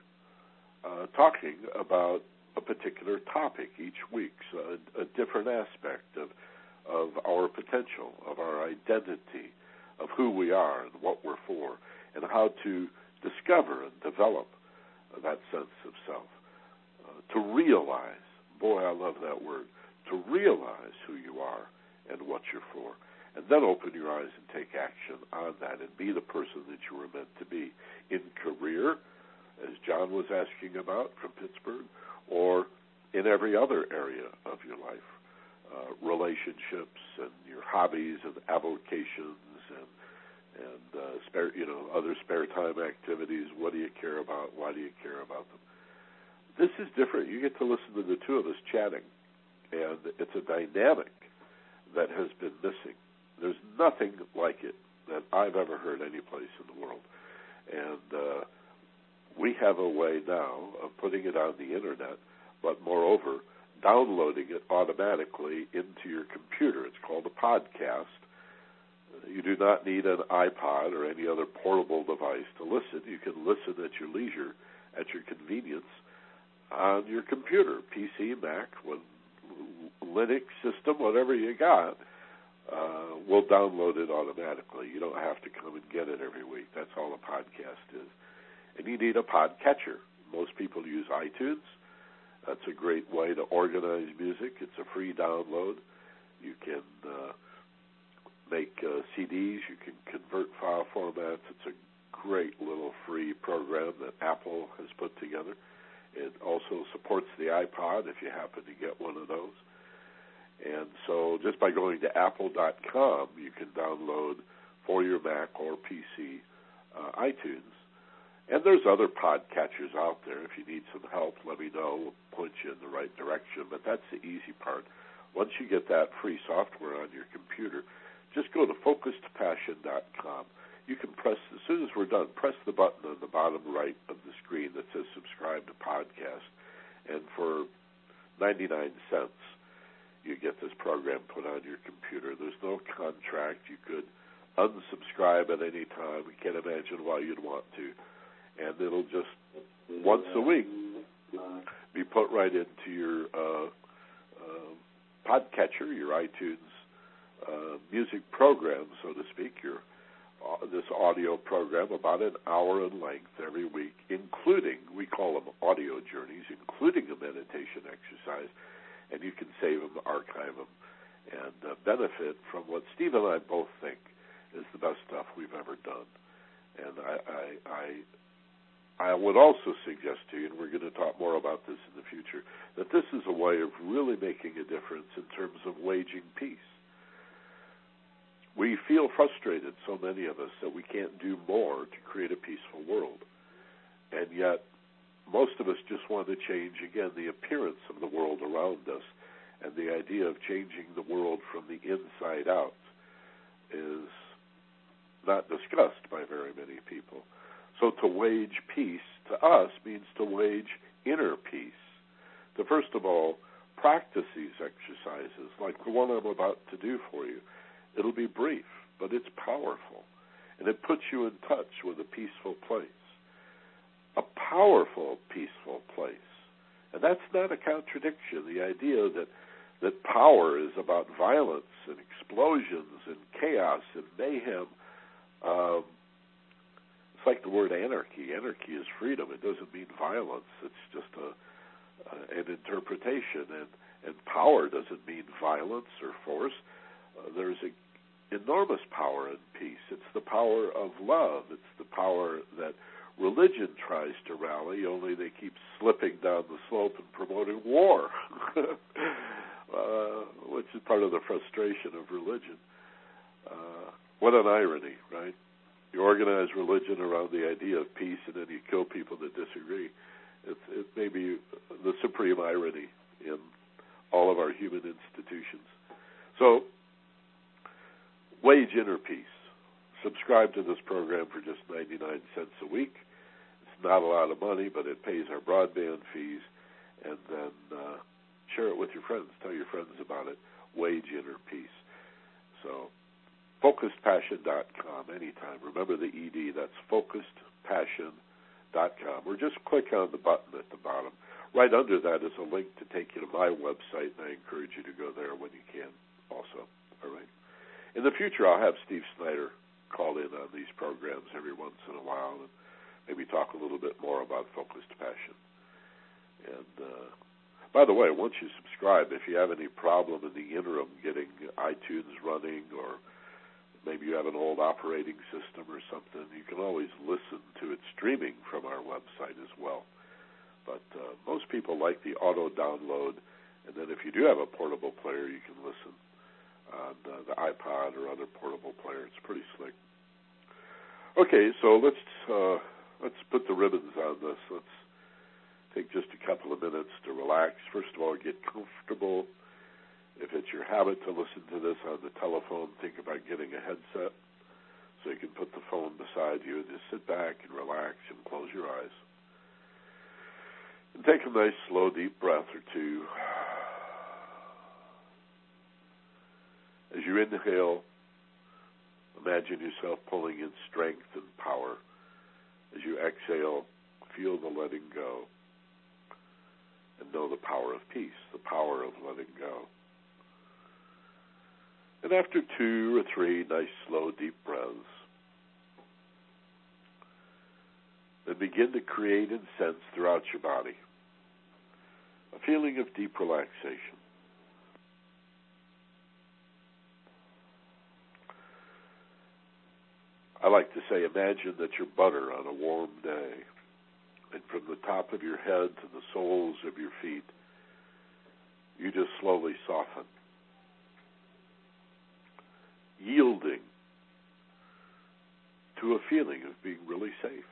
talking about a particular topic each week, so a different aspect of our potential, of our identity, of who we are and what we're for, and how to discover and develop that sense of self, to realize, boy, I love that word, to realize who you are and what you're for, and then open your eyes and take action on that and be the person that you were meant to be in career, as John was asking about from Pittsburgh, or in every other area of your life, relationships and your hobbies and avocations, and spare, other spare time activities. What do you care about? Why do you care about them? This is different. You get to listen to the two of us chatting, and it's a dynamic that has been missing. There's nothing like it that I've ever heard any place in the world. And we have a way now of putting it on the internet, but moreover, downloading it automatically into your computer. It's called a podcast. You do not need an iPod or any other portable device to listen. You can listen at your leisure, at your convenience, on your computer, PC, Mac, Linux system, whatever you got, we'll download it automatically. You don't have to come and get it every week. That's all a podcast is. And you need a podcatcher. Most people use iTunes. That's a great way to organize music. It's a free download. You can make CDs. You can convert file formats. It's a great little free program that Apple has put together. It also supports the iPod if you happen to get one of those. And so just by going to apple.com, you can download for your Mac or PC iTunes. And there's other podcatchers out there. If you need some help, let me know. We'll point you in the right direction. But that's the easy part. Once you get that free software on your computer, just go to FocusedPassion.com. You can press, as soon as we're done, press the button on the bottom right of the screen that says subscribe to podcast. And for 99 cents, you get this program put on your computer. There's no contract. You could unsubscribe at any time. We can't imagine why you'd want to. And it'll just, once a week, be put right into your podcatcher, your iTunes music program, so to speak, your this audio program, about an hour in length every week, including, we call them audio journeys, including a meditation exercise, and you can save them, archive them, and benefit from what Steve and I both think is the best stuff we've ever done. And I would also suggest to you, and we're going to talk more about this in the future, that this is a way of really making a difference in terms of waging peace. We feel frustrated, so many of us, that we can't do more to create a peaceful world. And yet, most of us just want to change, again, the appearance of the world around us. And the idea of changing the world from the inside out is not discussed by very many people. So to wage peace, to us, means to wage inner peace. To, first of all, practice these exercises, like the one I'm about to do for you. It'll be brief, but it's powerful, and it puts you in touch with a peaceful place, a powerful, peaceful place. And that's not a contradiction, the idea that power is about violence and explosions and chaos and mayhem. It's like the word anarchy. Anarchy is freedom. It doesn't mean violence. It's just an interpretation. And power doesn't mean violence or force. There's an enormous power in peace. It's the power of love. It's the power that religion tries to rally, only they keep slipping down the slope and promoting war, which is part of the frustration of religion. What an irony, right? You organize religion around the idea of peace, and then you kill people that disagree. It may be the supreme irony in all of our human institutions. So, wage inner peace. Subscribe to this program for just 99 cents a week. It's not a lot of money, but it pays our broadband fees. And then share it with your friends. Tell your friends about it. Wage inner peace. So, FocusedPassion.com anytime. Remember the ED. That's FocusedPassion.com. Or just click on the button at the bottom. Right under that is a link to take you to my website, and I encourage you to go there when you can also. All right. In the future, I'll have Steve Snyder call in on these programs every once in a while and maybe talk a little bit more about Focused Passion. And by the way, once you subscribe, if you have any problem in the interim getting iTunes running, or maybe you have an old operating system or something, you can always listen to it streaming from our website as well. But most people like the auto-download, and then if you do have a portable player, you can listen on the iPod or other portable player. It's pretty slick. Okay, so let's put the ribbons on this. Let's take just a couple of minutes to relax. First of all, get comfortable. If it's your habit to listen to this on the telephone, think about getting a headset so you can put the phone beside you and just sit back and relax and close your eyes. And take a nice, slow, deep breath or two. As you inhale, imagine yourself pulling in strength and power. As you exhale, feel the letting go and know the power of peace, the power of letting go. And after two or three nice, slow, deep breaths, then begin to create and sense throughout your body a feeling of deep relaxation. I like to say, imagine that you're butter on a warm day, and from the top of your head to the soles of your feet, you just slowly soften, yielding to a feeling of being really safe,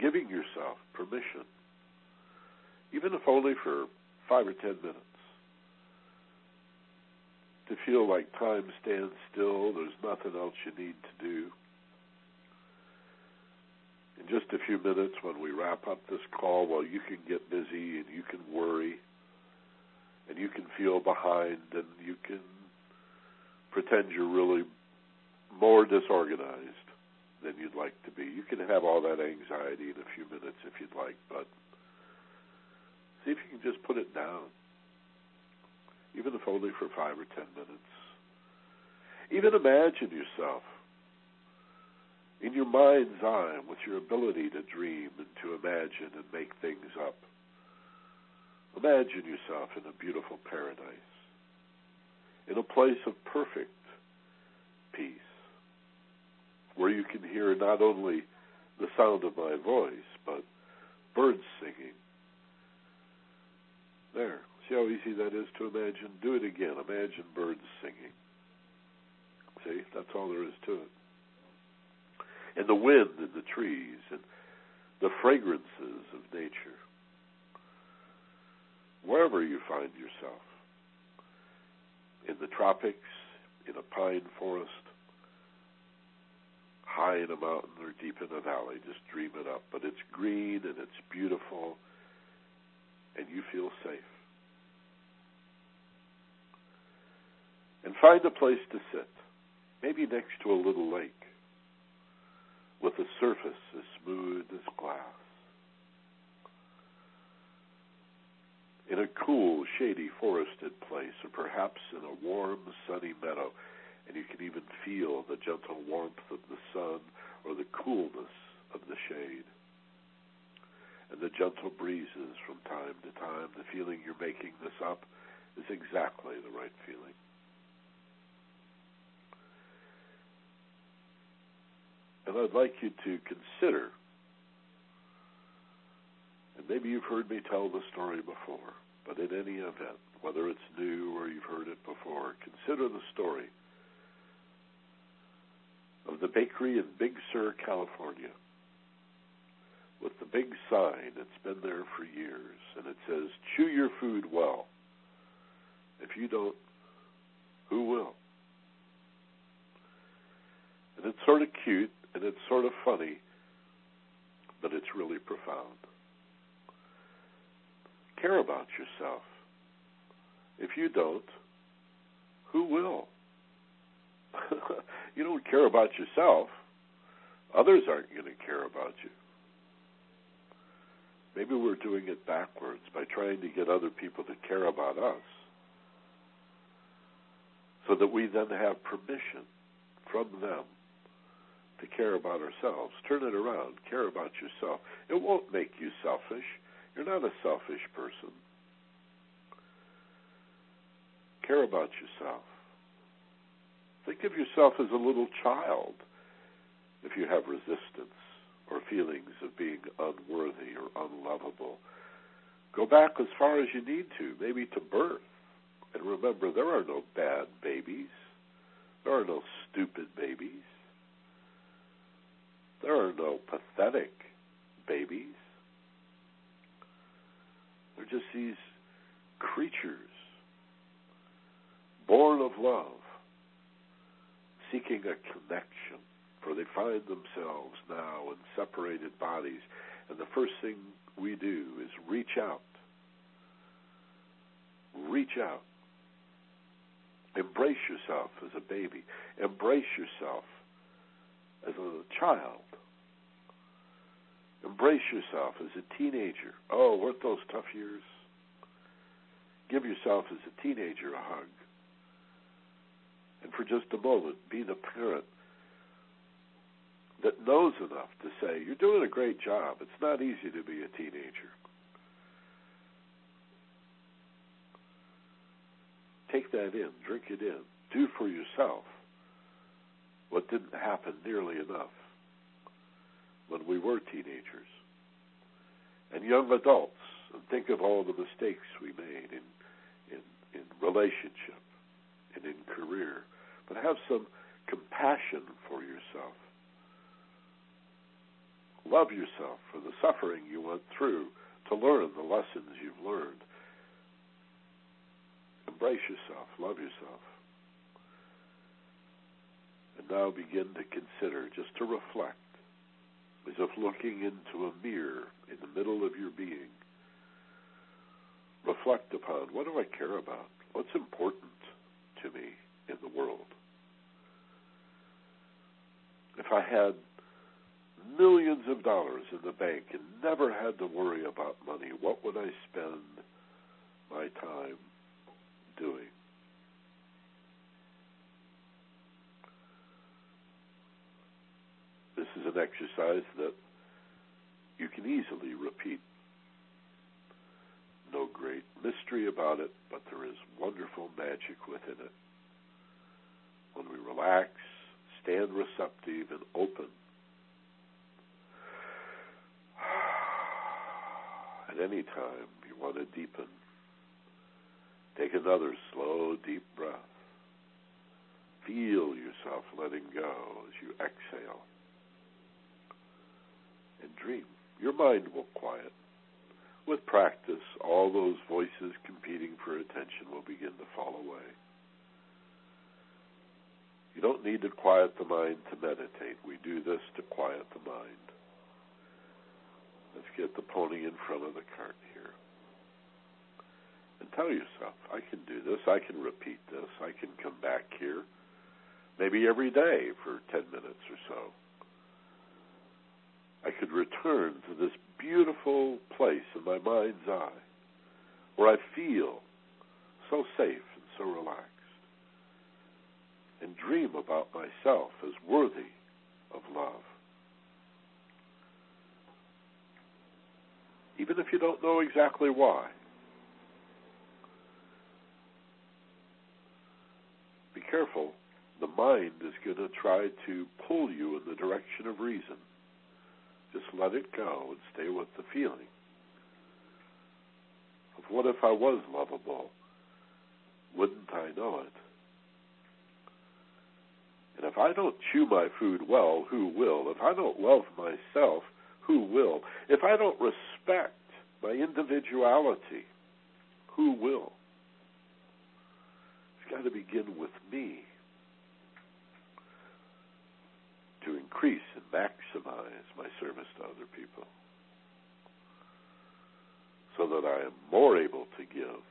giving yourself permission, even if only for 5 or 10 minutes, to feel like time stands still, there's nothing else you need to do. In just a few minutes when we wrap up this call, well, you can get busy and you can worry and you can feel behind and you can pretend you're really more disorganized than you'd like to be. You can have all that anxiety in a few minutes if you'd like, but see if you can just put it down, even if only for 5 or 10 minutes. Even imagine yourself in your mind's eye, with your ability to dream and to imagine and make things up. Imagine yourself in a beautiful paradise, in a place of perfect peace, where you can hear not only the sound of my voice, but birds singing. There. See how easy that is to imagine? Do it again. Imagine birds singing. See? That's all there is to it. And the wind in the trees and the fragrances of nature. Wherever you find yourself, in the tropics, in a pine forest, high in a mountain or deep in a valley, just dream it up. But it's green and it's beautiful and you feel safe. And find a place to sit, maybe next to a little lake with a surface as smooth as glass, in a cool, shady, forested place, or perhaps in a warm, sunny meadow, and you can even feel the gentle warmth of the sun or the coolness of the shade, and the gentle breezes from time to time. The feeling you're making this up is exactly the right feeling. And I'd like you to consider, and maybe you've heard me tell the story before, but in any event, whether it's new or you've heard it before, consider the story of the bakery in Big Sur, California, with the big sign that's been there for years, and it says, "Chew your food well. If you don't, who will?" And it's sort of cute, and it's sort of funny, but it's really profound. Care about yourself. If you don't, who will? You don't care about yourself. Others aren't going to care about you. Maybe we're doing it backwards by trying to get other people to care about us so that we then have permission from them to care about ourselves. Turn it around. Care about yourself. It won't make you selfish. You're not a selfish person. Care about yourself. Think of yourself as a little child if you have resistance or feelings of being unworthy or unlovable. Go back as far as you need to, maybe to birth. And remember, there are no bad babies. There are no stupid babies. There are no pathetic babies. They're just these creatures born of love, seeking a connection, for they find themselves now in separated bodies. And the first thing we do is reach out. Reach out. Embrace yourself as a baby. Embrace yourself as a child. Embrace yourself as a teenager. Oh, weren't those tough years? Give yourself as a teenager a hug. And for just a moment, be the parent that knows enough to say, "You're doing a great job. It's not easy to be a teenager." Take that in. Drink it in. Do for yourself what didn't happen nearly enough when we were teenagers and young adults, and think of all the mistakes we made in relationship and in career. But have some compassion for yourself. Love yourself for the suffering you went through to learn the lessons you've learned. Embrace yourself. Love yourself. And now begin to consider, just to reflect, as if looking into a mirror in the middle of your being. Reflect upon, what do I care about? What's important to me in the world? If I had millions of dollars in the bank and never had to worry about money, what would I spend my time doing? This is an exercise that you can easily repeat. No great mystery about it, but there is wonderful magic within it. When we relax, stand receptive and open. At any time you want to deepen, take another slow, deep breath. Feel yourself letting go as you exhale. And dream. Your mind will quiet. With practice, all those voices competing for attention will begin to fall away. You don't need to quiet the mind to meditate. We do this to quiet the mind. Let's get the pony in front of the cart here. And tell yourself, I can do this, I can repeat this, I can come back here, maybe every day for 10 minutes or so. I could return to this beautiful place in my mind's eye where I feel so safe and so relaxed, and dream about myself as worthy of love. Even if you don't know exactly why. Be careful. The mind is going to try to pull you in the direction of reason. Just let it go and stay with the feeling of what if I was lovable? Wouldn't I know it? And if I don't chew my food well, who will? If I don't love myself, who will? If I don't respect my individuality, who will? It's got to begin with me to increase and maximize my service to other people so that I am more able to give.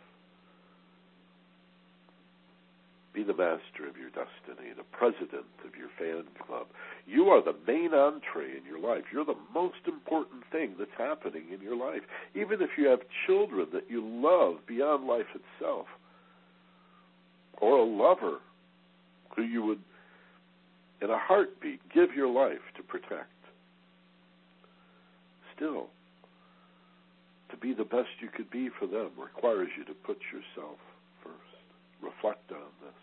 Be the master of your destiny, the president of your fan club. You are the main entree in your life. You're the most important thing that's happening in your life. Even if you have children that you love beyond life itself, or a lover who you would, in a heartbeat, give your life to protect. Still, to be the best you could be for them requires you to put yourself first. Reflect on this.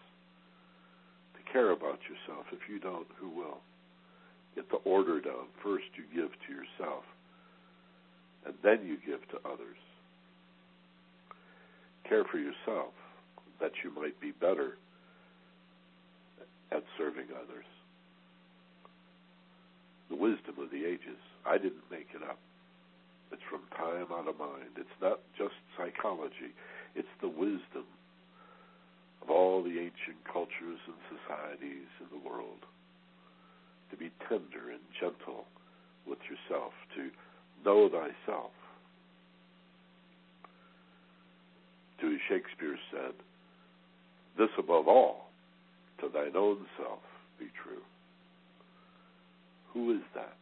Care about yourself. If you don't, who will? Get the order down. First you give to yourself, and then you give to others. Care for yourself, that you might be better at serving others. The wisdom of the ages. I didn't make it up. It's from time out of mind. It's not just psychology. It's the wisdom of all the ancient cultures and societies in the world, to be tender and gentle with yourself, to know thyself. To, as Shakespeare said, this above all, to thine own self be true. Who is that?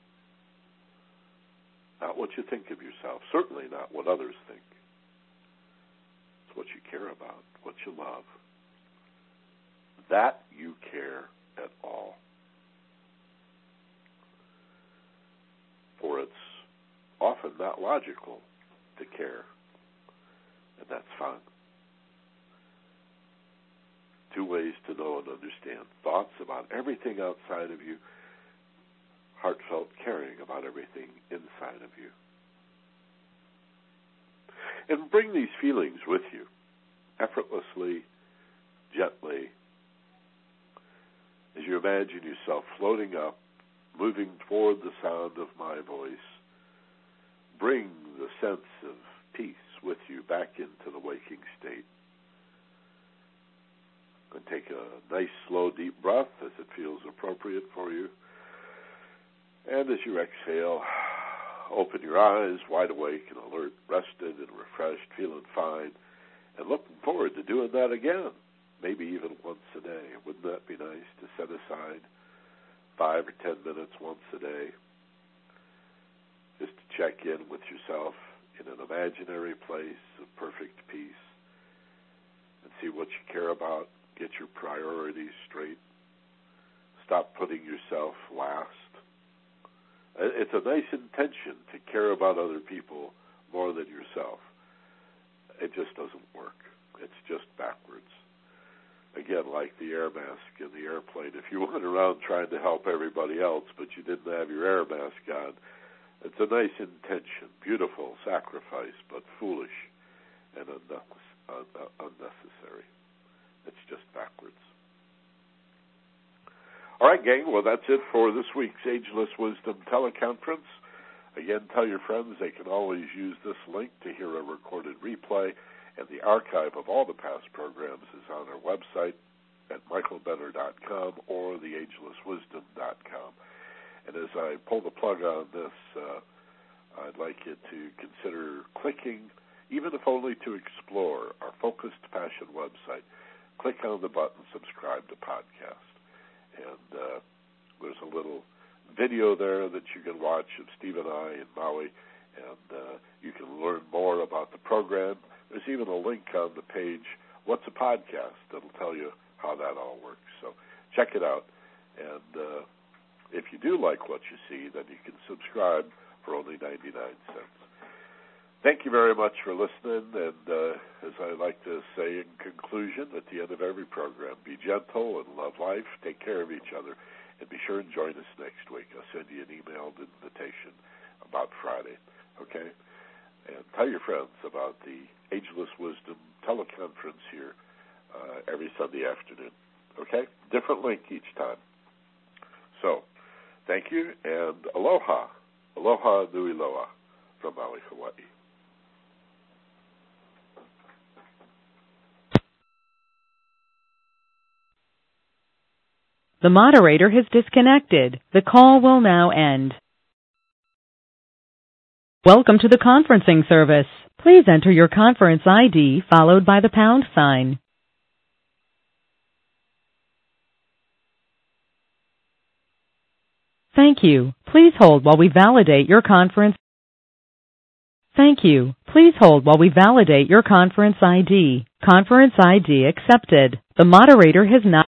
Not what you think of yourself, certainly not what others think. It's what you care about, what you love. That you care at all. For it's often not logical to care, and that's fun. Two ways to know and understand: thoughts about everything outside of you, heartfelt caring about everything inside of you. And bring these feelings with you, effortlessly, gently, as you imagine yourself floating up, moving toward the sound of my voice. Bring the sense of peace with you back into the waking state. And take a nice, slow, deep breath as it feels appropriate for you. And as you exhale, open your eyes, wide awake and alert, rested and refreshed, feeling fine, and looking forward to doing that again. Maybe even once a day. Wouldn't that be nice, to set aside 5 or 10 minutes once a day just to check in with yourself in an imaginary place of perfect peace and see what you care about, get your priorities straight, stop putting yourself last. It's a nice intention to care about other people more than yourself. It just doesn't work. It's just backwards. again, like the air mask in the airplane. If you went around trying to help everybody else, but you didn't have your air mask on, it's a nice intention, beautiful sacrifice, but foolish and unnecessary. It's just backwards. All right, gang, well, that's it for this week's Ageless Wisdom teleconference. Again, tell your friends they can always use this link to hear a recorded replay, and the archive of all the past programs is on our website at michaelbenner.com or theagelesswisdom.com. And as I pull the plug on this, I'd like you to consider clicking, even if only to explore, our Focused Passion website. Click on the button, subscribe to podcast. And there's a little video there that you can watch of Steve and I in Maui, and you can learn more about the program. There's even a link on the page, What's a Podcast, that'll tell you how that all works. So check it out. And if you do like what you see, then you can subscribe for only 99 cents. Thank you very much for listening, and as I like to say in conclusion at the end of every program, be gentle and love life, take care of each other, and be sure and join us next week. I'll send you an emailed invitation about Friday, okay? And tell your friends about the Ageless Wisdom teleconference here every Sunday afternoon, okay? Different link each time. So, thank you, and aloha, aloha nui loa from Maui, Hawaii. The moderator has disconnected. The call will now end. Welcome to the conferencing service. Please enter your conference ID followed by the #sign. Thank you. Please hold while we validate your conference. Thank you. Please hold while we validate your conference ID. Conference ID accepted. The moderator has not